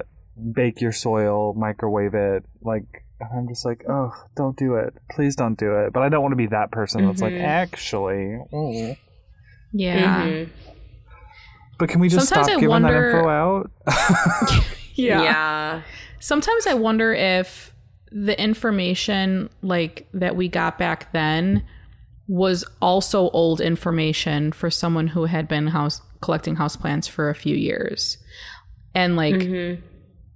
bake your soil, microwave it. Like, and I'm just like, oh, don't do it. Please don't do it. But I don't want to be that person that's like, actually. Mm. Yeah. Mm-hmm. But can we just stop giving that info out? Yeah. Sometimes I wonder if the information, like, that we got back then was also old information for someone who had been collecting houseplants for a few years. And, like,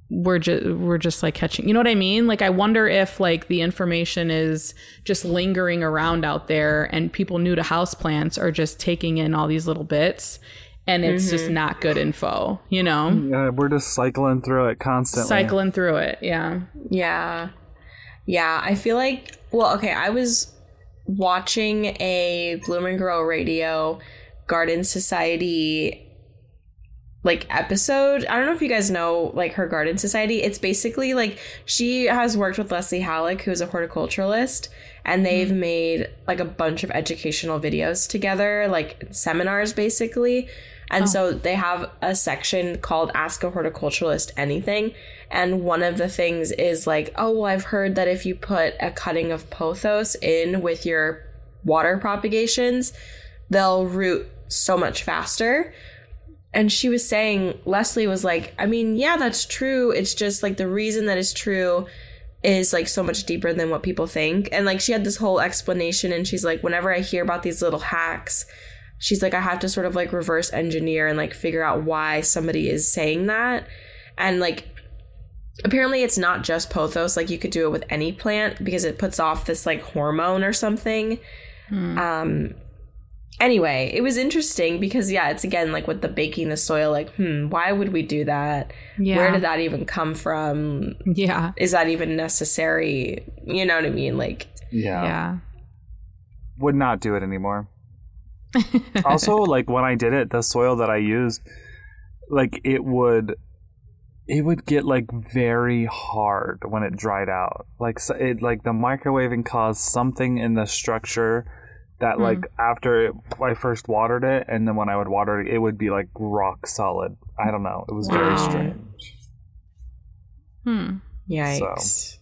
we're just like catching, you know what I mean? Like, I wonder if, like, the information is just lingering around out there and people new to houseplants are just taking in all these little bits and it's just not good info, you know? Yeah, we're just cycling through it constantly. Yeah. I feel like, well, okay, I was watching a Bloomin' Grow Radio Garden Society like episode. I don't know if you guys know, like, her Garden Society. It's basically like she has worked with Leslie Halleck, who is a horticulturalist, and they've made like a bunch of educational videos together, like seminars basically. And so they have a section called Ask a Horticulturalist Anything. And one of the things is like, oh, well, I've heard that if you put a cutting of pothos in with your water propagations, they'll root so much faster. And she was saying, Leslie was like, I mean, yeah, that's true. It's just like the reason that it's true is like so much deeper than what people think. And like she had this whole explanation and she's like, whenever I hear about these little hacks, she's like, I have to sort of like reverse engineer and like figure out why somebody is saying that. And like, apparently it's not just pothos. Like, you could do it with any plant because it puts off this like hormone or something. Anyway, it was interesting because, yeah, it's again like with the baking the soil, like, why would we do that? Yeah. Where did that even come from? Yeah. Is that even necessary? You know what I mean? Like, yeah. Would not do it anymore. Also, like, when I did it, the soil that I used, like, it would get like very hard when it dried out. Like, so it, like, the microwaving caused something in the structure that, like, I first watered it, and then when I would water it, it would be like rock solid. I don't know. It was very strange. Yikes. So,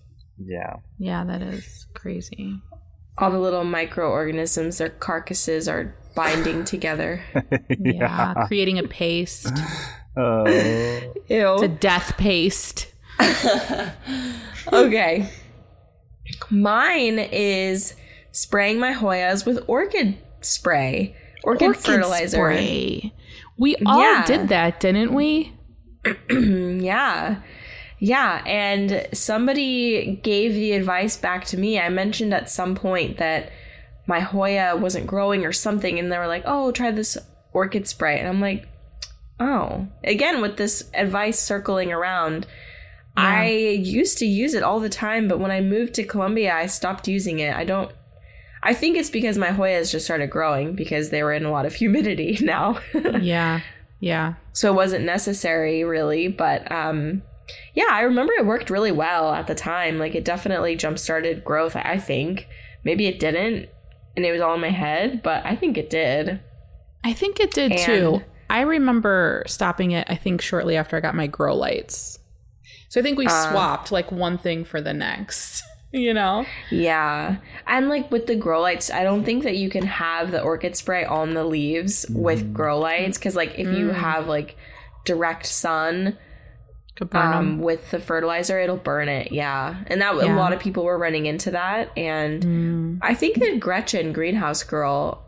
yeah, that is crazy. All the little microorganisms, their carcasses are binding together. Yeah, creating a paste. Ew. It's a death paste. Okay. Mine is spraying my Hoyas with orchid spray. Orchid fertilizer. Spray. We all did that, didn't we? Yeah, and somebody gave the advice back to me. I mentioned at some point that my Hoya wasn't growing or something, and they were like, oh, try this orchid spray. And I'm like, oh. Again, with this advice circling around, I used to use it all the time, but when I moved to Colombia, I stopped using it. I think it's because my Hoyas just started growing because they were in a lot of humidity now. Yeah. So it wasn't necessary, really, but yeah, I remember it worked really well at the time. Like, it definitely jump-started growth, I think. Maybe it didn't, and it was all in my head, but I think it did. I think it did, too. I remember stopping it, I think, shortly after I got my grow lights. So I think we swapped, like, one thing for the next, you know? Yeah. And, like, with the grow lights, I don't think that you can have the orchid spray on the leaves with grow lights because, like, if you have, like, direct sun with the fertilizer, it'll burn it. Yeah. And that a lot of people were running into that. And I think that Gretchen, Greenhouse Girl,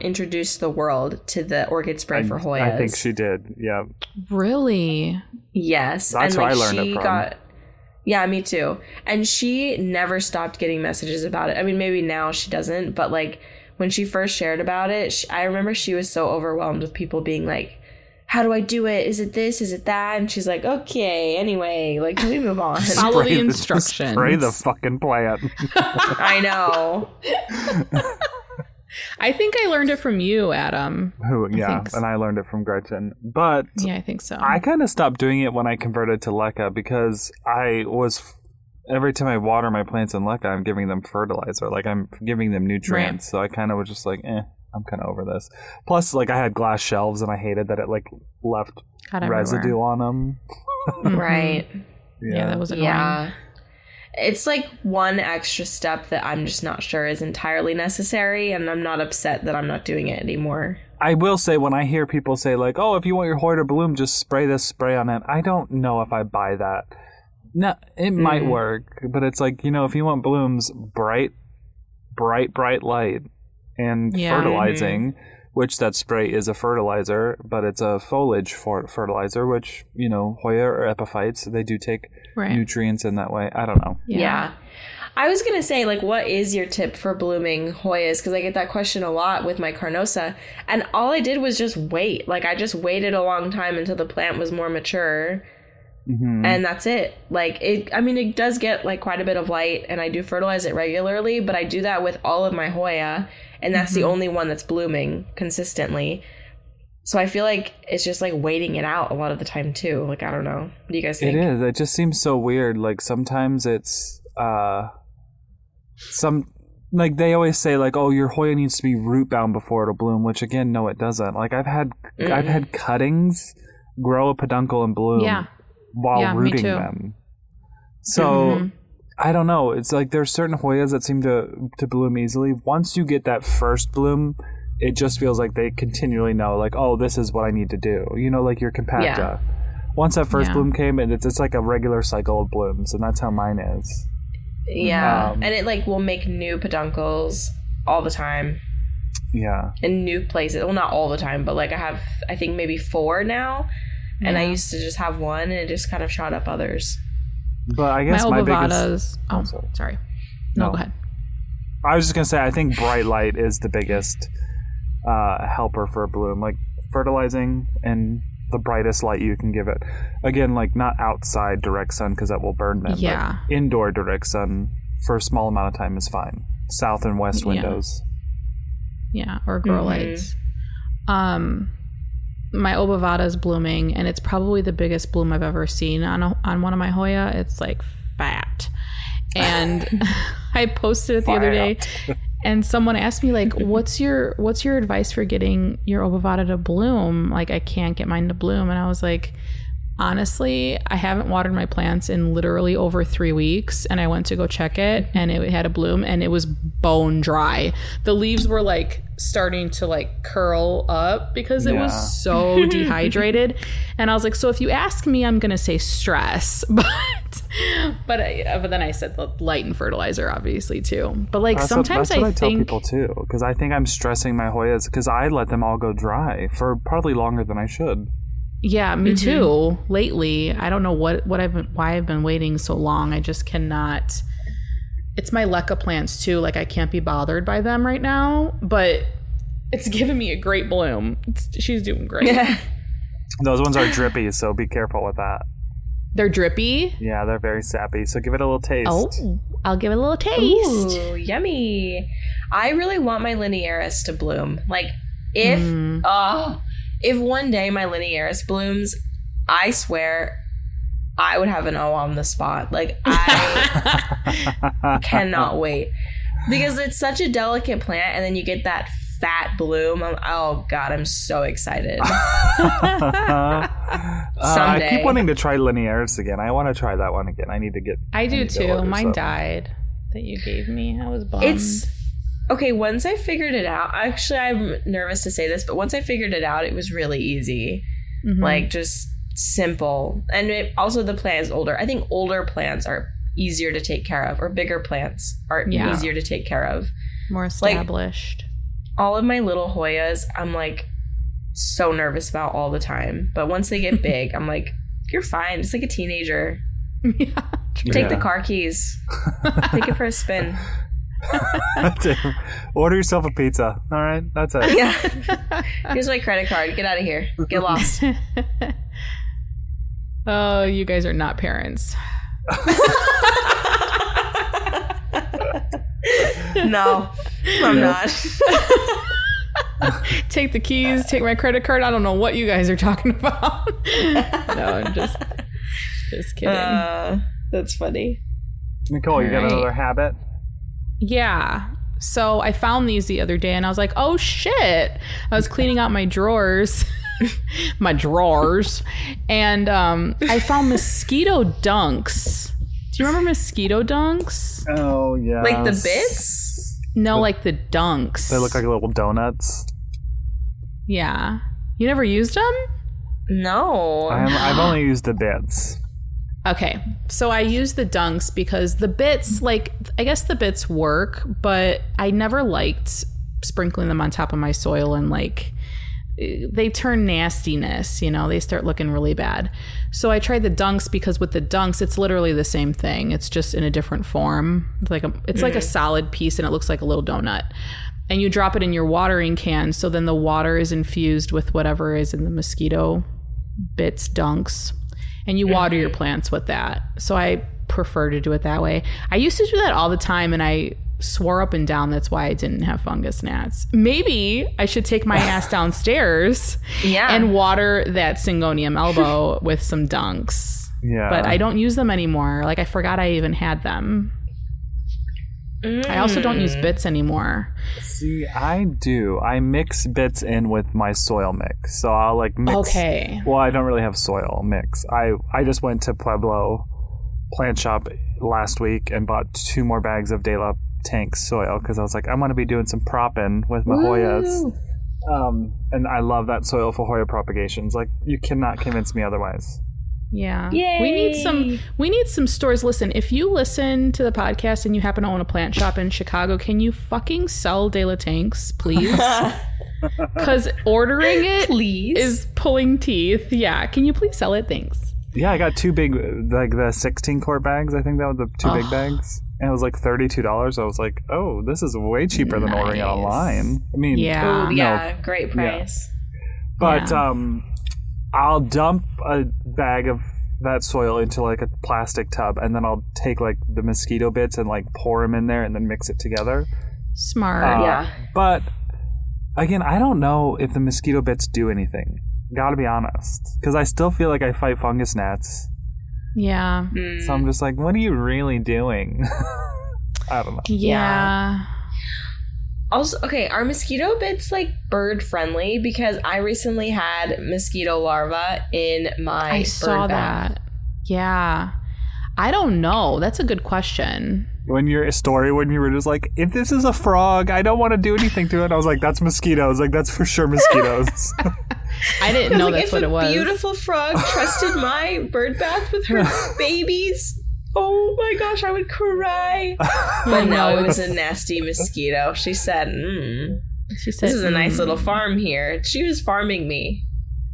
introduced the world to the orchid spray for Hoyas. I think she did. Yeah. Really? Yes. That's where, like, I learned it from. Yeah, me too. And she never stopped getting messages about it. I mean, maybe now she doesn't, but like when she first shared about it, I remember she was so overwhelmed with people being like, how do I do it? Is it this? Is it that? And she's like, okay, anyway, like, can we move on? Follow the instructions. Spray the fucking plant. I know. I think I learned it from you, Adam. And I learned it from Gretchen. But yeah, I think so. I kind of stopped doing it when I converted to Leca because I was every time I water my plants in Leca, I'm giving them fertilizer, like I'm giving them nutrients. Right. So I kind of was just like, I'm kind of over this. Plus, like I had glass shelves, and I hated that it like left residue on them. Right. Yeah, that was annoying. Yeah. It's like one extra step that I'm just not sure is entirely necessary, and I'm not upset that I'm not doing it anymore. I will say when I hear people say like, oh, if you want your Hoya to bloom, just spray this spray on it. I don't know if I buy that. No, it might work, but it's like, you know, if you want blooms, bright light and fertilizing, which that spray is a fertilizer, but it's a foliage fertilizer, which, you know, Hoya or epiphytes, they do take nutrients in that way. I don't know. Yeah. I was going to say, like, what is your tip for blooming Hoyas? Because I get that question a lot with my Carnosa. And all I did was just wait. Like, I just waited a long time until the plant was more mature. Mm-hmm. And that's it. Like, it does get, like, quite a bit of light, and I do fertilize it regularly, but I do that with all of my Hoya, and that's the only one that's blooming consistently. So I feel like it's just, like, waiting it out a lot of the time, too. Like, I don't know. What do you guys think? It is. It just seems so weird. Like, sometimes it's, like, they always say, like, oh, your Hoya needs to be root-bound before it'll bloom, which, again, no, it doesn't. Like, I've had cuttings grow a peduncle and bloom. Yeah. While rooting them. So I don't know. It's like there's certain Hoyas that seem to bloom easily. Once you get that first bloom, it just feels like they continually know, like, oh, this is what I need to do. You know, like your Compacta. Yeah. Once that first bloom came, it's like a regular cycle of blooms, and that's how mine is. Yeah. And it like will make new peduncles all the time. Yeah. In new places. Well, not all the time, but like I think maybe 4 now. And I used to just have one, and it just kind of shot up others. But I guess my biggest... Oh, sorry. No, go ahead. I was just going to say, I think bright light is the biggest helper for a bloom. Like, fertilizing and the brightest light you can give it. Again, like, not outside direct sun, because that will burn them. Yeah. But indoor direct sun for a small amount of time is fine. South and west windows. Yeah, or grow lights. My Obovata is blooming, and it's probably the biggest bloom I've ever seen on one of my Hoya. It's like fat. And I posted it the other day, and someone asked me, like, what's your advice for getting your Obovata to bloom? Like, I can't get mine to bloom. And I was like, honestly, I haven't watered my plants in literally over 3 weeks, and I went to go check it, and it had a bloom, and it was bone dry. The leaves were like starting to like curl up because it was so dehydrated. And I was like, so if you ask me, I'm gonna say stress, but then I said light and fertilizer, obviously, too. But like that's what I tell people too, because I think I'm stressing my Hoyas because I let them all go dry for probably longer than I should. Yeah, me too. Lately, I don't know why I've been waiting so long. I just cannot. It's my Leca plants too. Like, I can't be bothered by them right now, but it's giving me a great bloom. She's doing great. Yeah. Those ones are drippy, so be careful with that. They're drippy? Yeah, they're very sappy. So give it a little taste. Oh, I'll give it a little taste. Ooh, yummy. I really want my Linearis to bloom. Like, if one day my Linearis blooms, I swear I would have an O on the spot. Like, I cannot wait. Because it's such a delicate plant, and then you get that fat bloom. Oh, God, I'm so excited. I keep wanting to try Linearis again. I want to try that one again. I need to get... I do, too. Mine died that you gave me. I was bummed. Okay, once I figured it out, actually, I'm nervous to say this, but once I figured it out, it was really easy. Mm-hmm. Like, just simple. And also the plant is older. I think older plants are easier to take care of, or bigger plants are easier to take care of. More established. Like, all of my little Hoyas, I'm, like, so nervous about all the time. But once they get big, I'm like, you're fine. It's like a teenager. Yeah. Take the car keys. Take it for a spin. Order yourself a pizza. All right, that's it. Yeah. Here's my credit card. Get out of here. Get lost. Oh, you guys are not parents. No. I'm not. Take the keys, take my credit card. I don't know what you guys are talking about. No, I'm just kidding. That's funny. Nicole, all you got another habit? Yeah. So I found these the other day and I was like, oh shit. I was cleaning out my drawers. And I found mosquito dunks. Do you remember mosquito dunks? Oh, yeah. Like the bits? No, like the dunks. They look like little donuts. Yeah. You never used them? No. I've only used the bits. Okay. So I used the dunks because the bits, like, I guess the bits work, but I never liked sprinkling them on top of my soil and, like, they turn nastiness, you know, they start looking really bad. So I tried the dunks because with the dunks, it's literally the same thing. It's just in a different form. It's like a solid piece and it looks like a little donut. And you drop it in your watering can. So then the water is infused with whatever is in the mosquito bits dunks. And you water your plants with that. So I prefer to do it that way. I used to do that all the time and I swore up and down that's why I didn't have fungus gnats. Maybe I should take my ass downstairs and water that Syngonium elbow with some dunks. Yeah. But I don't use them anymore. Like, I forgot I even had them. I also don't use bits anymore. See, I do. I mix bits in with my soil mix. So I'll like mix. Okay. Well, I don't really have soil mix. I just went to Pueblo Plant Shop last week and bought 2 more bags of De La Tanks soil because I was like, I'm going to be doing some propping with my Hoyas. And I love that soil for Hoya propagations. Like, you cannot convince me otherwise. Yeah. Yay. We need some stores. Listen, if you listen to the podcast and you happen to own a plant shop in Chicago, can you fucking sell De La Tanks, please? Because ordering it is pulling teeth. Yeah. Can you please sell it? Thanks. Yeah, I got 2 big, like the 16-quart bags. I think that was the 2 big bags. And it was like $32. I was like, oh, this is way cheaper than ordering it online. I mean, great price. Yeah. But I'll dump a bag of that soil into like a plastic tub, and then I'll take like the mosquito bits and like pour them in there and then mix it together. Smart, But again, I don't know if the mosquito bits do anything. Gotta be honest. Because I still feel like I fight fungus gnats. Yeah. So I'm just like, what are you really doing? I don't know. Yeah. Also, okay, are mosquito bits like bird friendly? Because I recently had mosquito larvae in my bird bath. Yeah. I don't know. That's a good question. When you were just like, if this is a frog, I don't want to do anything to it. I was like, that's mosquitoes. Like, that's for sure mosquitoes. I didn't know that's what it was. If a beautiful frog trusted my bird bath with her babies, oh my gosh, I would cry. But no, it was a nasty mosquito. She said, this is a nice little farm here. She was farming me.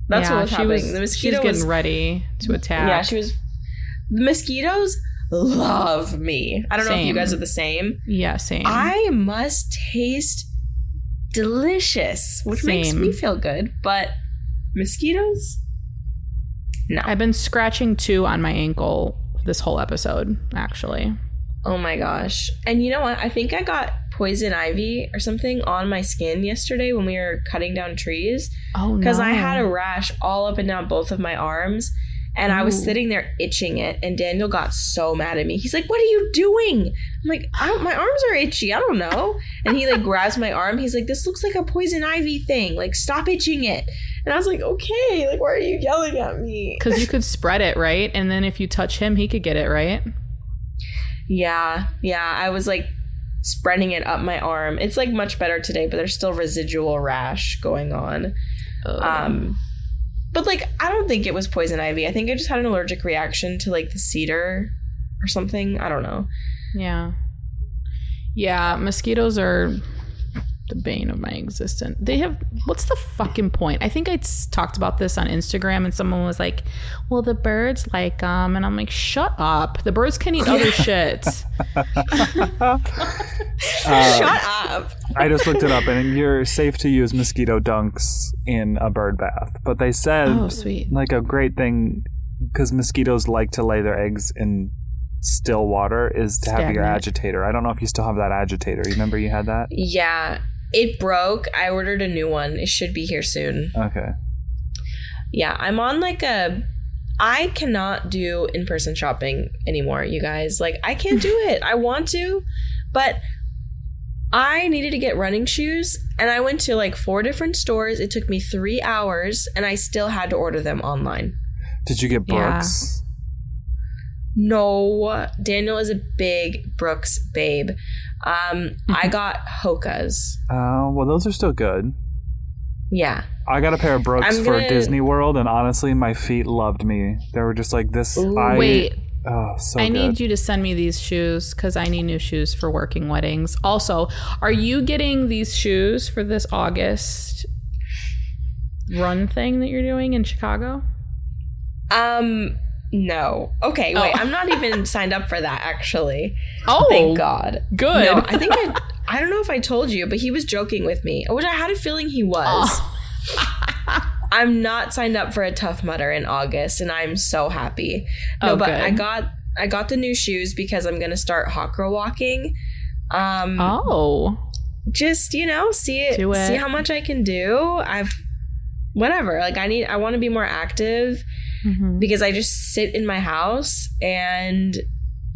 That's what was happening. The mosquito was getting ready to attack. Yeah, she was. The mosquitoes love me. I don't know if you guys are the same. Yeah, same. I must taste delicious, which makes me feel good, but mosquitoes? No. I've been scratching too on my ankle this whole episode, actually. Oh my gosh. And you know what? I think I got poison ivy or something on my skin yesterday when we were cutting down trees. Oh no. Because I had a rash all up and down both of my arms. And I was sitting there itching it, and Daniel got so mad at me. He's like, what are you doing? I'm like, my arms are itchy. I don't know. And he like grabs my arm. He's like, this looks like a poison ivy thing. Like, stop itching it. And I was like, okay, like, why are you yelling at me? Because you could spread it, right? And then if you touch him, he could get it, right? Yeah. Yeah. I was like spreading it up my arm. It's like much better today, but there's still residual rash going on. But, like, I don't think it was poison ivy. I think I just had an allergic reaction to, like, the cedar or something. I don't know. Yeah. Yeah, mosquitoes are the bane of my existence. They have... What's the fucking point? I think I talked about this on Instagram, and someone was like, well, the birds like them. And I'm like, shut up. The birds can eat other shit. Shut up. I just looked it up, and you're safe to use mosquito dunks in a bird bath. But they said, like, a great thing, because mosquitoes like to lay their eggs in still water is to have your agitator. I don't know if you still have that agitator. You remember you had that? Yeah. It broke. I ordered a new one. It should be here soon. Okay. Yeah. I'm on like a... I cannot do in-person shopping anymore, you guys. Like, I can't do it. I want to, but... I needed to get running shoes, and I went to like 4 different stores. It took me 3 hours, and I still had to order them online. Did you get Brooks? Yeah. No. Daniel is a big Brooks babe. I got Hokas. Oh, well, those are still good. Yeah. I got a pair of Brooks for Disney World, and honestly, my feet loved me. They were just like this. Wait. Oh, so I need you to send me these shoes because I need new shoes for working weddings. Also, are you getting these shoes for this August run thing that you're doing in Chicago? No. Okay, wait. I'm not even signed up for that, actually. Oh, thank God. Good. No, I think I don't know if I told you, but he was joking with me, which I had a feeling he was. Oh. I'm not signed up for a Tough Mudder in August, and I'm so happy. No, but good. I got the new shoes because I'm gonna start hot girl walking. Just see how much I can do. I want to be more active because I just sit in my house, and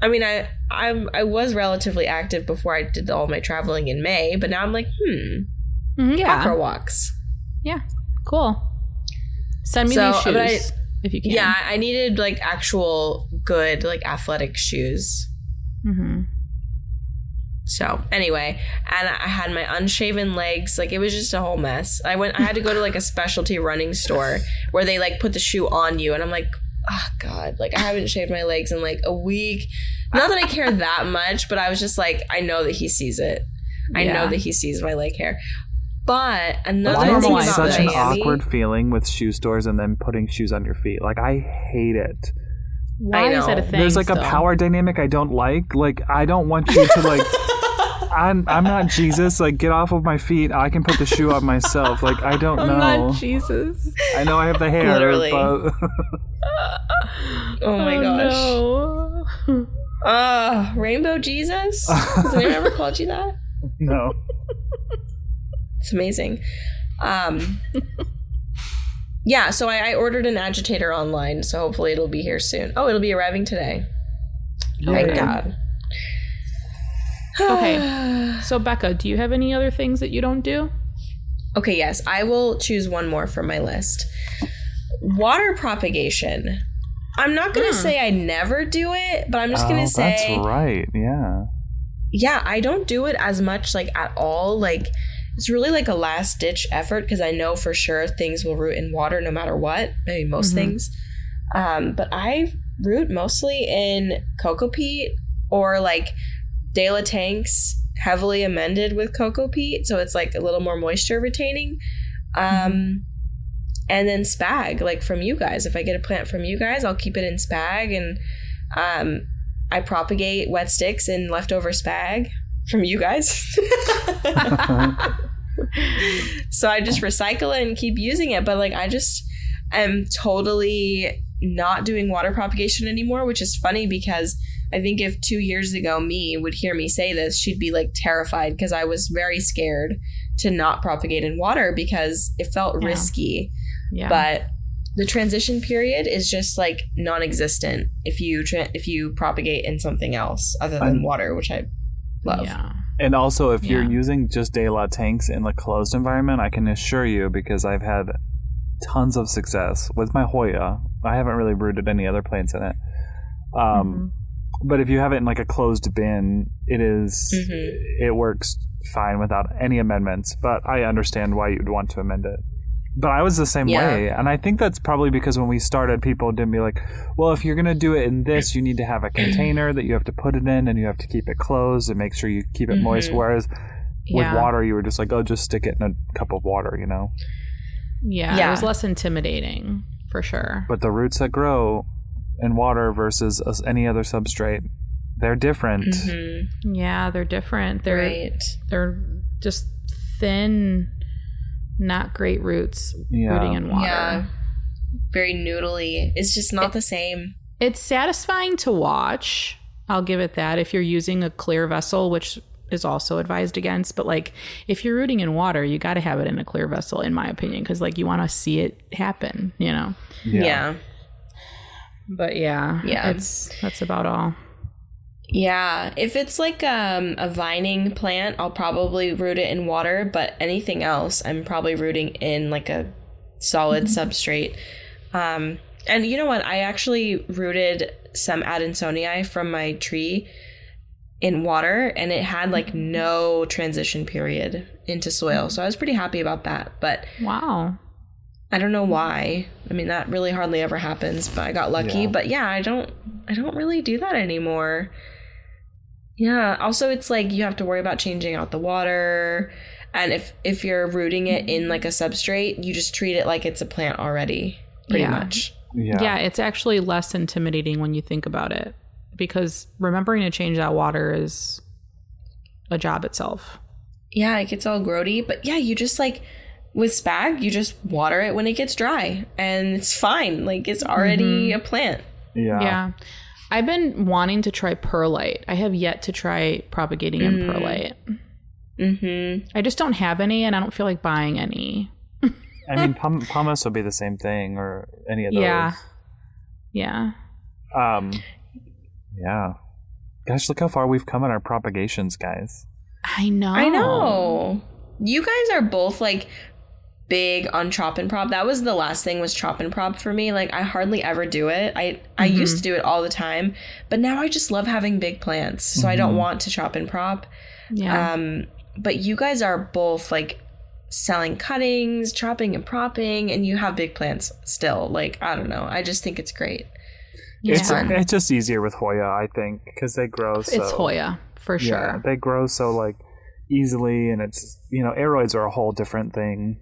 I mean I was relatively active before I did all my traveling in May, but now I'm like hot girl walks. Yeah, cool. Send me these shoes if you can. Yeah, I needed like actual good like athletic shoes. Mm-hmm. So anyway, and I had my unshaven legs. Like it was just a whole mess. I had to go to like a specialty running store where they like put the shoe on you, and I'm like, oh God, like I haven't shaved my legs in like a week. Not that I care that much, but I was just like, I know that he sees it. I know that he sees my leg hair. But another thing about such an awkward feeling with shoe stores and then putting shoes on your feet. Like, I hate it. Why is that a thing? There's like a power dynamic I don't like. Like, I don't want you to like, I'm not Jesus. Like, get off of my feet. I can put the shoe on myself. Like, I don't know. I'm not Jesus. I know I have the hair. Literally. But oh my gosh. No. Rainbow Jesus? Has anyone ever called you that? No. It's amazing. Yeah, so I ordered an agitator online, so hopefully it'll be here soon. Oh, it'll be arriving today. Thank God. Okay, so Becca, do you have any other things that you don't do? Okay, yes. I will choose one more from my list. Water propagation. I'm not going to say I never do it, but I'm just going to say... That's right, yeah. Yeah, I don't do it as much, like, at all, like... It's really like a last-ditch effort because I know for sure things will root in water no matter what, maybe most things. But I root mostly in coco peat or like De La Tanks heavily amended with coco peat, so it's like a little more moisture retaining. And then Spag, like from you guys. If I get a plant from you guys, I'll keep it in Spag, and I propagate wet sticks in leftover Spag from you guys. So I just recycle it and keep using it, but like I just am totally not doing water propagation anymore, which is funny because I think if 2 years ago Mia would hear me say this, she'd be like terrified because I was very scared to not propagate in water because it felt risky. Yeah. But the transition period is just like non-existent if you propagate in something else other than water, which I love. Yeah. And also, if you're using just De La Tanks in the closed environment, I can assure you, because I've had tons of success with my Hoya. I haven't really rooted any other plants in it. But if you have it in like a closed bin, it is it works fine without any amendments. But I understand why you'd want to amend it. But I was the same way. And I think that's probably because when we started, people didn't be like, well, if you're going to do it in this, you need to have a container that you have to put it in and you have to keep it closed and make sure you keep it moist. Whereas with water, you were just like, oh, just stick it in a cup of water, you know? Yeah. It was less intimidating for sure. But the roots that grow in water versus any other substrate, they're different. Yeah, they're different. They're just thin... Not great roots rooting in water. Yeah, very noodly. It's just not the same. It's satisfying to watch, I'll give it that. If you're using a clear vessel, which is also advised against, but like if you're rooting in water, you got to have it in a clear vessel, in my opinion, because like you want to see it happen, you know? Yeah. But yeah, that's about all. Yeah. If it's like a vining plant, I'll probably root it in water, but anything else, I'm probably rooting in like a solid substrate. And you know what? I actually rooted some Adansonii from my tree in water, and it had like no transition period into soil, so I was pretty happy about that. But wow, I don't know why. I mean, that really hardly ever happens, but I got lucky. Yeah. But yeah, I don't really do that anymore. Yeah. Also, it's like you have to worry about changing out the water, and if you're rooting it in like a substrate, you just treat it like it's a plant already, pretty much. Yeah, it's actually less intimidating when you think about it, because remembering to change that water is a job itself. Yeah, it gets all grody, but yeah, you just like with Spag, you just water it when it gets dry and it's fine. Like it's already a plant. Yeah. I've been wanting to try perlite. I have yet to try propagating in perlite. I just don't have any, and I don't feel like buying any. I mean, pumice would be the same thing, or any of those. Yeah. Yeah. Gosh, look how far we've come in our propagations, guys. I know. You guys are both, like, big on chop and prop. That was the last thing, was chop and prop for me. Like, I hardly ever do it. I used to do it all the time, but now I just love having big plants, so I don't want to chop and prop. Yeah. But you guys are both, like, selling cuttings, chopping and propping, and you have big plants still. Like, I don't know, I just think it's great. It's just easier with Hoya, I think, because they grow so... It's Hoya, for sure. Yeah, they grow so, like, easily, and it's, you know, aeroids are a whole different thing.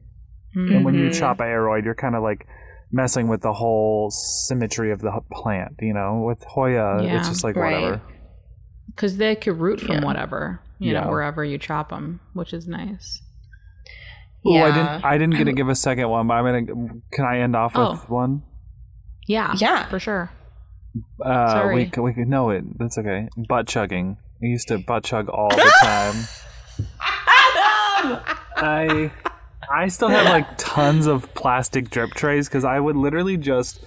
And when you chop an aeroid, you're kind of, like, messing with the whole symmetry of the plant, you know? With Hoya, it's just, like, whatever. Because they could root from whatever, you know, wherever you chop them, which is nice. Yeah. Oh, I didn't get to give a second one, but can I end off with one? Yeah, for sure. Sorry. We could know it. That's okay. Butt chugging. I used to butt chug all the time. Adam! I still have like tons of plastic drip trays because I would literally just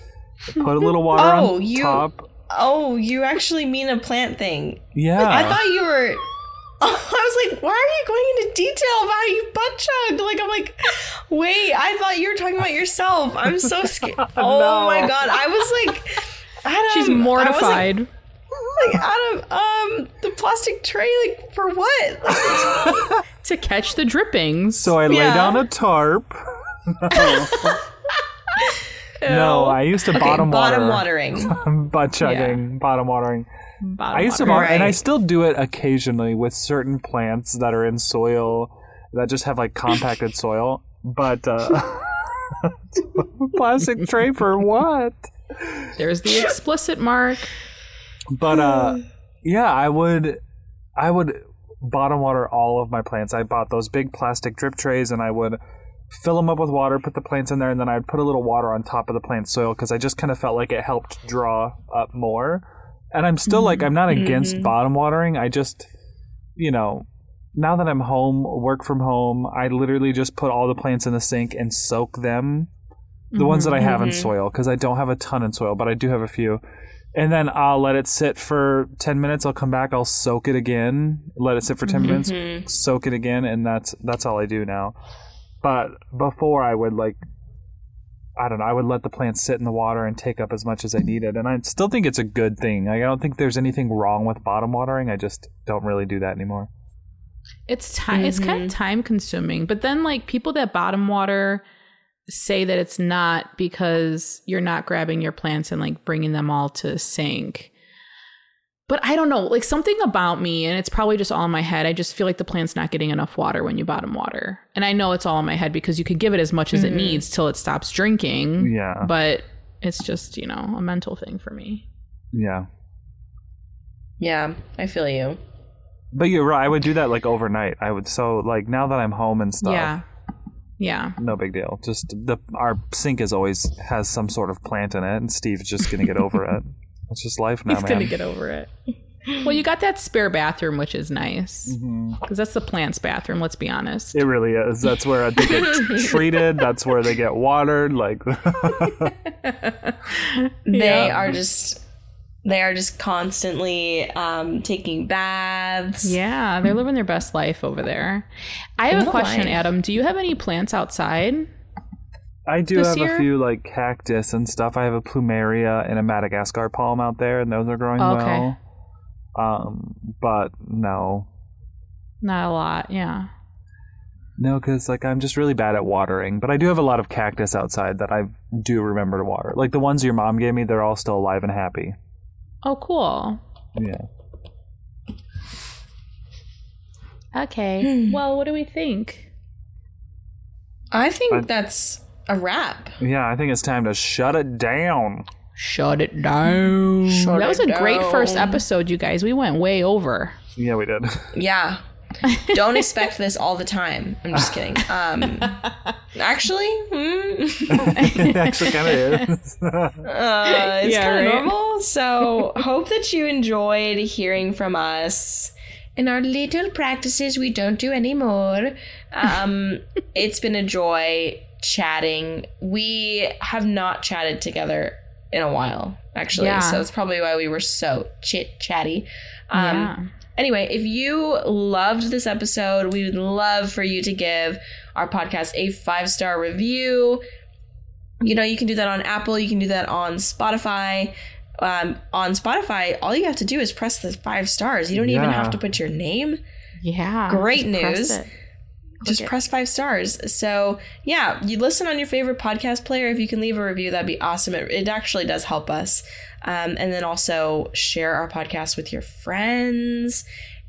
put a little water on top. Oh, you actually mean a plant thing? Yeah. I thought you were. I was like, why are you going into detail about how you butt chugged? Like, I'm like, wait, I thought you were talking about yourself. I'm so scared. Oh, my God. I was like, Adam. She's mortified. Like, Adam, the plastic tray, like, for what? To catch the drippings. So I lay down a tarp. No, I used to bottom watering. Butt chugging, bottom watering. I used to water, and I still do it occasionally with certain plants that are in soil that just have like compacted soil, but plastic tray for what? There's the explicit mark. But yeah, I would bottom water all of my plants. I bought those big plastic drip trays, and I would fill them up with water, put the plants in there, and then I'd put a little water on top of the plant soil because I just kind of felt like it helped draw up more. And I'm still like, I'm not against bottom watering. I just, you know, now that I'm home, work from home, I literally just put all the plants in the sink and soak them. The ones that I have in soil, because I don't have a ton in soil, but I do have a few. And then I'll let it sit for 10 minutes. I'll come back. I'll soak it again. Let it sit for 10 minutes, soak it again. And that's all I do now. But before I would like... I don't know, I would let the plants sit in the water and take up as much as I needed. And I still think it's a good thing. Like, I don't think there's anything wrong with bottom watering. I just don't really do that anymore. It's it's kind of time consuming. But then like people that bottom water say that it's not because you're not grabbing your plants and like bringing them all to sink. But I don't know, like something about me, and it's probably just all in my head, I just feel like the plant's not getting enough water when you bottom water. And I know it's all in my head because you could give it as much as it needs till it stops drinking. Yeah. But it's just, you know, a mental thing for me. Yeah. Yeah, I feel you. But you're right. I would do that like overnight. So like now that I'm home and stuff. Yeah. Yeah. No big deal. Just our sink has some sort of plant in it, and Steve's just going to get over it. It's just life now, man. He's going to get over it. Well, you got that spare bathroom, which is nice. Because that's the plant's bathroom, let's be honest. It really is. That's where they get treated. That's where they get watered. Like They are just constantly taking baths. Yeah, they're living their best life over there. I have a question, Adam. Do you have any plants outside? I do have a few, like cactus and stuff. I have a plumeria and a Madagascar palm out there, and those are growing well. But no, not a lot. Yeah. No, because like I'm just really bad at watering, but I do have a lot of cactus outside that I do remember to water. Like the ones your mom gave me, they're all still alive and happy. Oh, cool. Yeah. Okay. Well, what do we think? I think that's a wrap. Yeah, I think it's time to shut it down. Shut it down. That was a great first episode, you guys. We went way over. Yeah, we did. Yeah. Don't expect this all the time. I'm just kidding. It actually kind of is. It's kind of normal. So hope that you enjoyed hearing from us. In our little practices we don't do anymore. It's been a joy chatting. We have not chatted together in a while, actually. Yeah. So that's probably why we were so chit-chatty. Anyway, if you loved this episode, we would love for you to give our podcast a 5-star review. You know, you can do that on Apple. You can do that on Spotify. On Spotify, all you have to do is press the 5 stars. You don't even have to put your name. Yeah. Great news. Press 5 stars. So, yeah, you listen on your favorite podcast player. If you can leave a review, that'd be awesome. It actually does help us. And then also share our podcast with your friends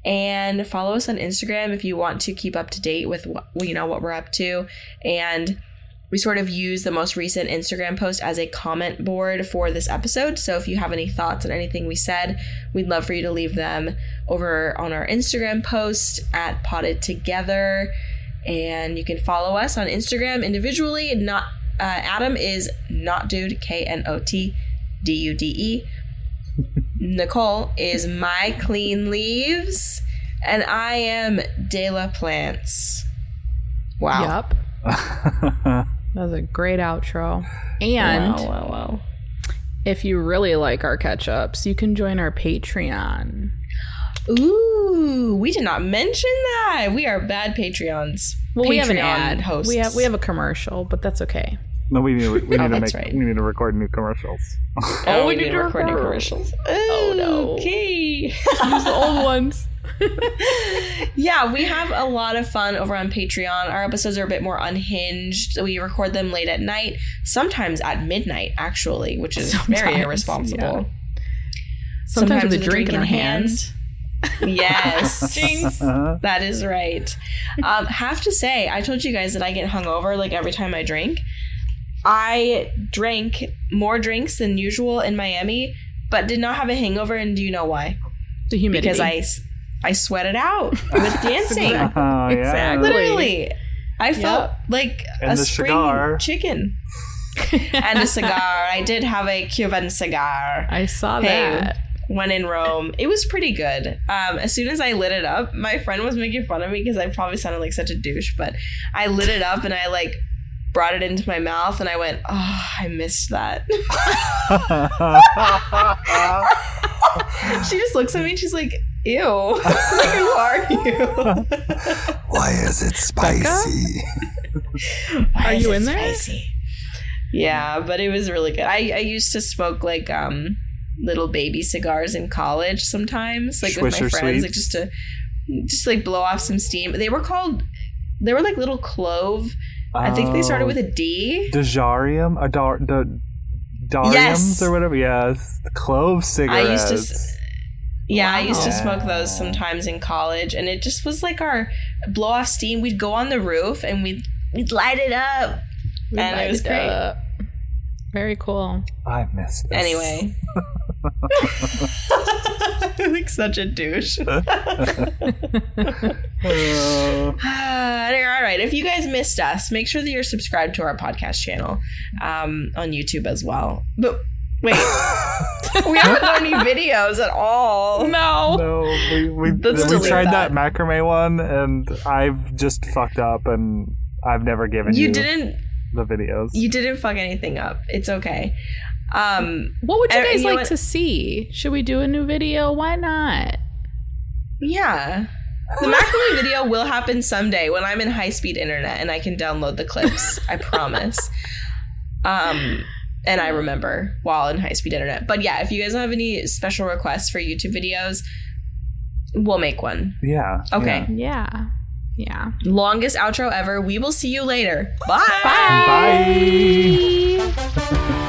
and follow us on Instagram if you want to keep up to date with what we're up to. And we sort of use the most recent Instagram post as a comment board for this episode. So if you have any thoughts on anything we said, we'd love for you to leave them over on our Instagram post at Put It Together. And you can follow us on Instagram individually. Not Adam is NotDude, KNOTDUDE. Nicole is My Clean Leaves. And I am De La Plants. Wow. Yep. That was a great outro. And wow. If you really like our catch-ups, you can join our Patreon. Ooh, we did not mention that. We are bad Patreons. Well, Patreon we have an ad. Hosts. We have a commercial, but that's okay. No, we need to make. Right. We need to record new commercials. Oh, we need to record new commercials. Oh no. Okay, just use the old ones. Yeah, we have a lot of fun over on Patreon. Our episodes are a bit more unhinged. We record them late at night, sometimes at midnight, actually, which is very irresponsible. Yeah. Sometimes with a drink in our hand. Yes. Jinx. That is right. Have to say, I told you guys that I get hungover like every time I drink. I drank more drinks than usual in Miami, but did not have a hangover. And do you know why? The humidity. Because I sweat it out with dancing. Oh, yeah. Exactly. Literally. I felt like and a spring cigar. Chicken. And a cigar. I did have a Cuban cigar. I saw that. When in Rome. It was pretty good. As soon as I lit it up, my friend was making fun of me because I probably sounded like such a douche, but I lit it up and I like brought it into my mouth and I went, oh, I missed that. She just looks at me and she's like, ew. Like, who are you? Why is it spicy? Are you in there? Spicy? Yeah, but it was really good. I used to smoke like little baby cigars in college sometimes, like with my friends, like just to blow off some steam. They were like little clove. I think they started with a D. Dejarium? Dariums or whatever. Yes. The clove cigarettes. I used to smoke those sometimes in college, and it just was like our blow off steam. We'd go on the roof and we'd light it up. And it was great. Very cool. I missed this. Anyway. Like such a douche. All right. If you guys missed us, make sure that you're subscribed to our podcast channel on YouTube as well. But wait. We haven't done any videos at all. No, we tried that macrame one, and I've just fucked up, and I've never given you the videos. You didn't fuck anything up. It's okay. What would you guys like to see? Should we do a new video? Why not? Yeah. The macrame video will happen someday when I'm in high-speed internet and I can download the clips. I promise. And I remember while in high-speed internet. But yeah, if you guys don't have any special requests for YouTube videos, we'll make one. Yeah. Okay. Yeah. Longest outro ever. We will see you later. Bye. Bye. Bye.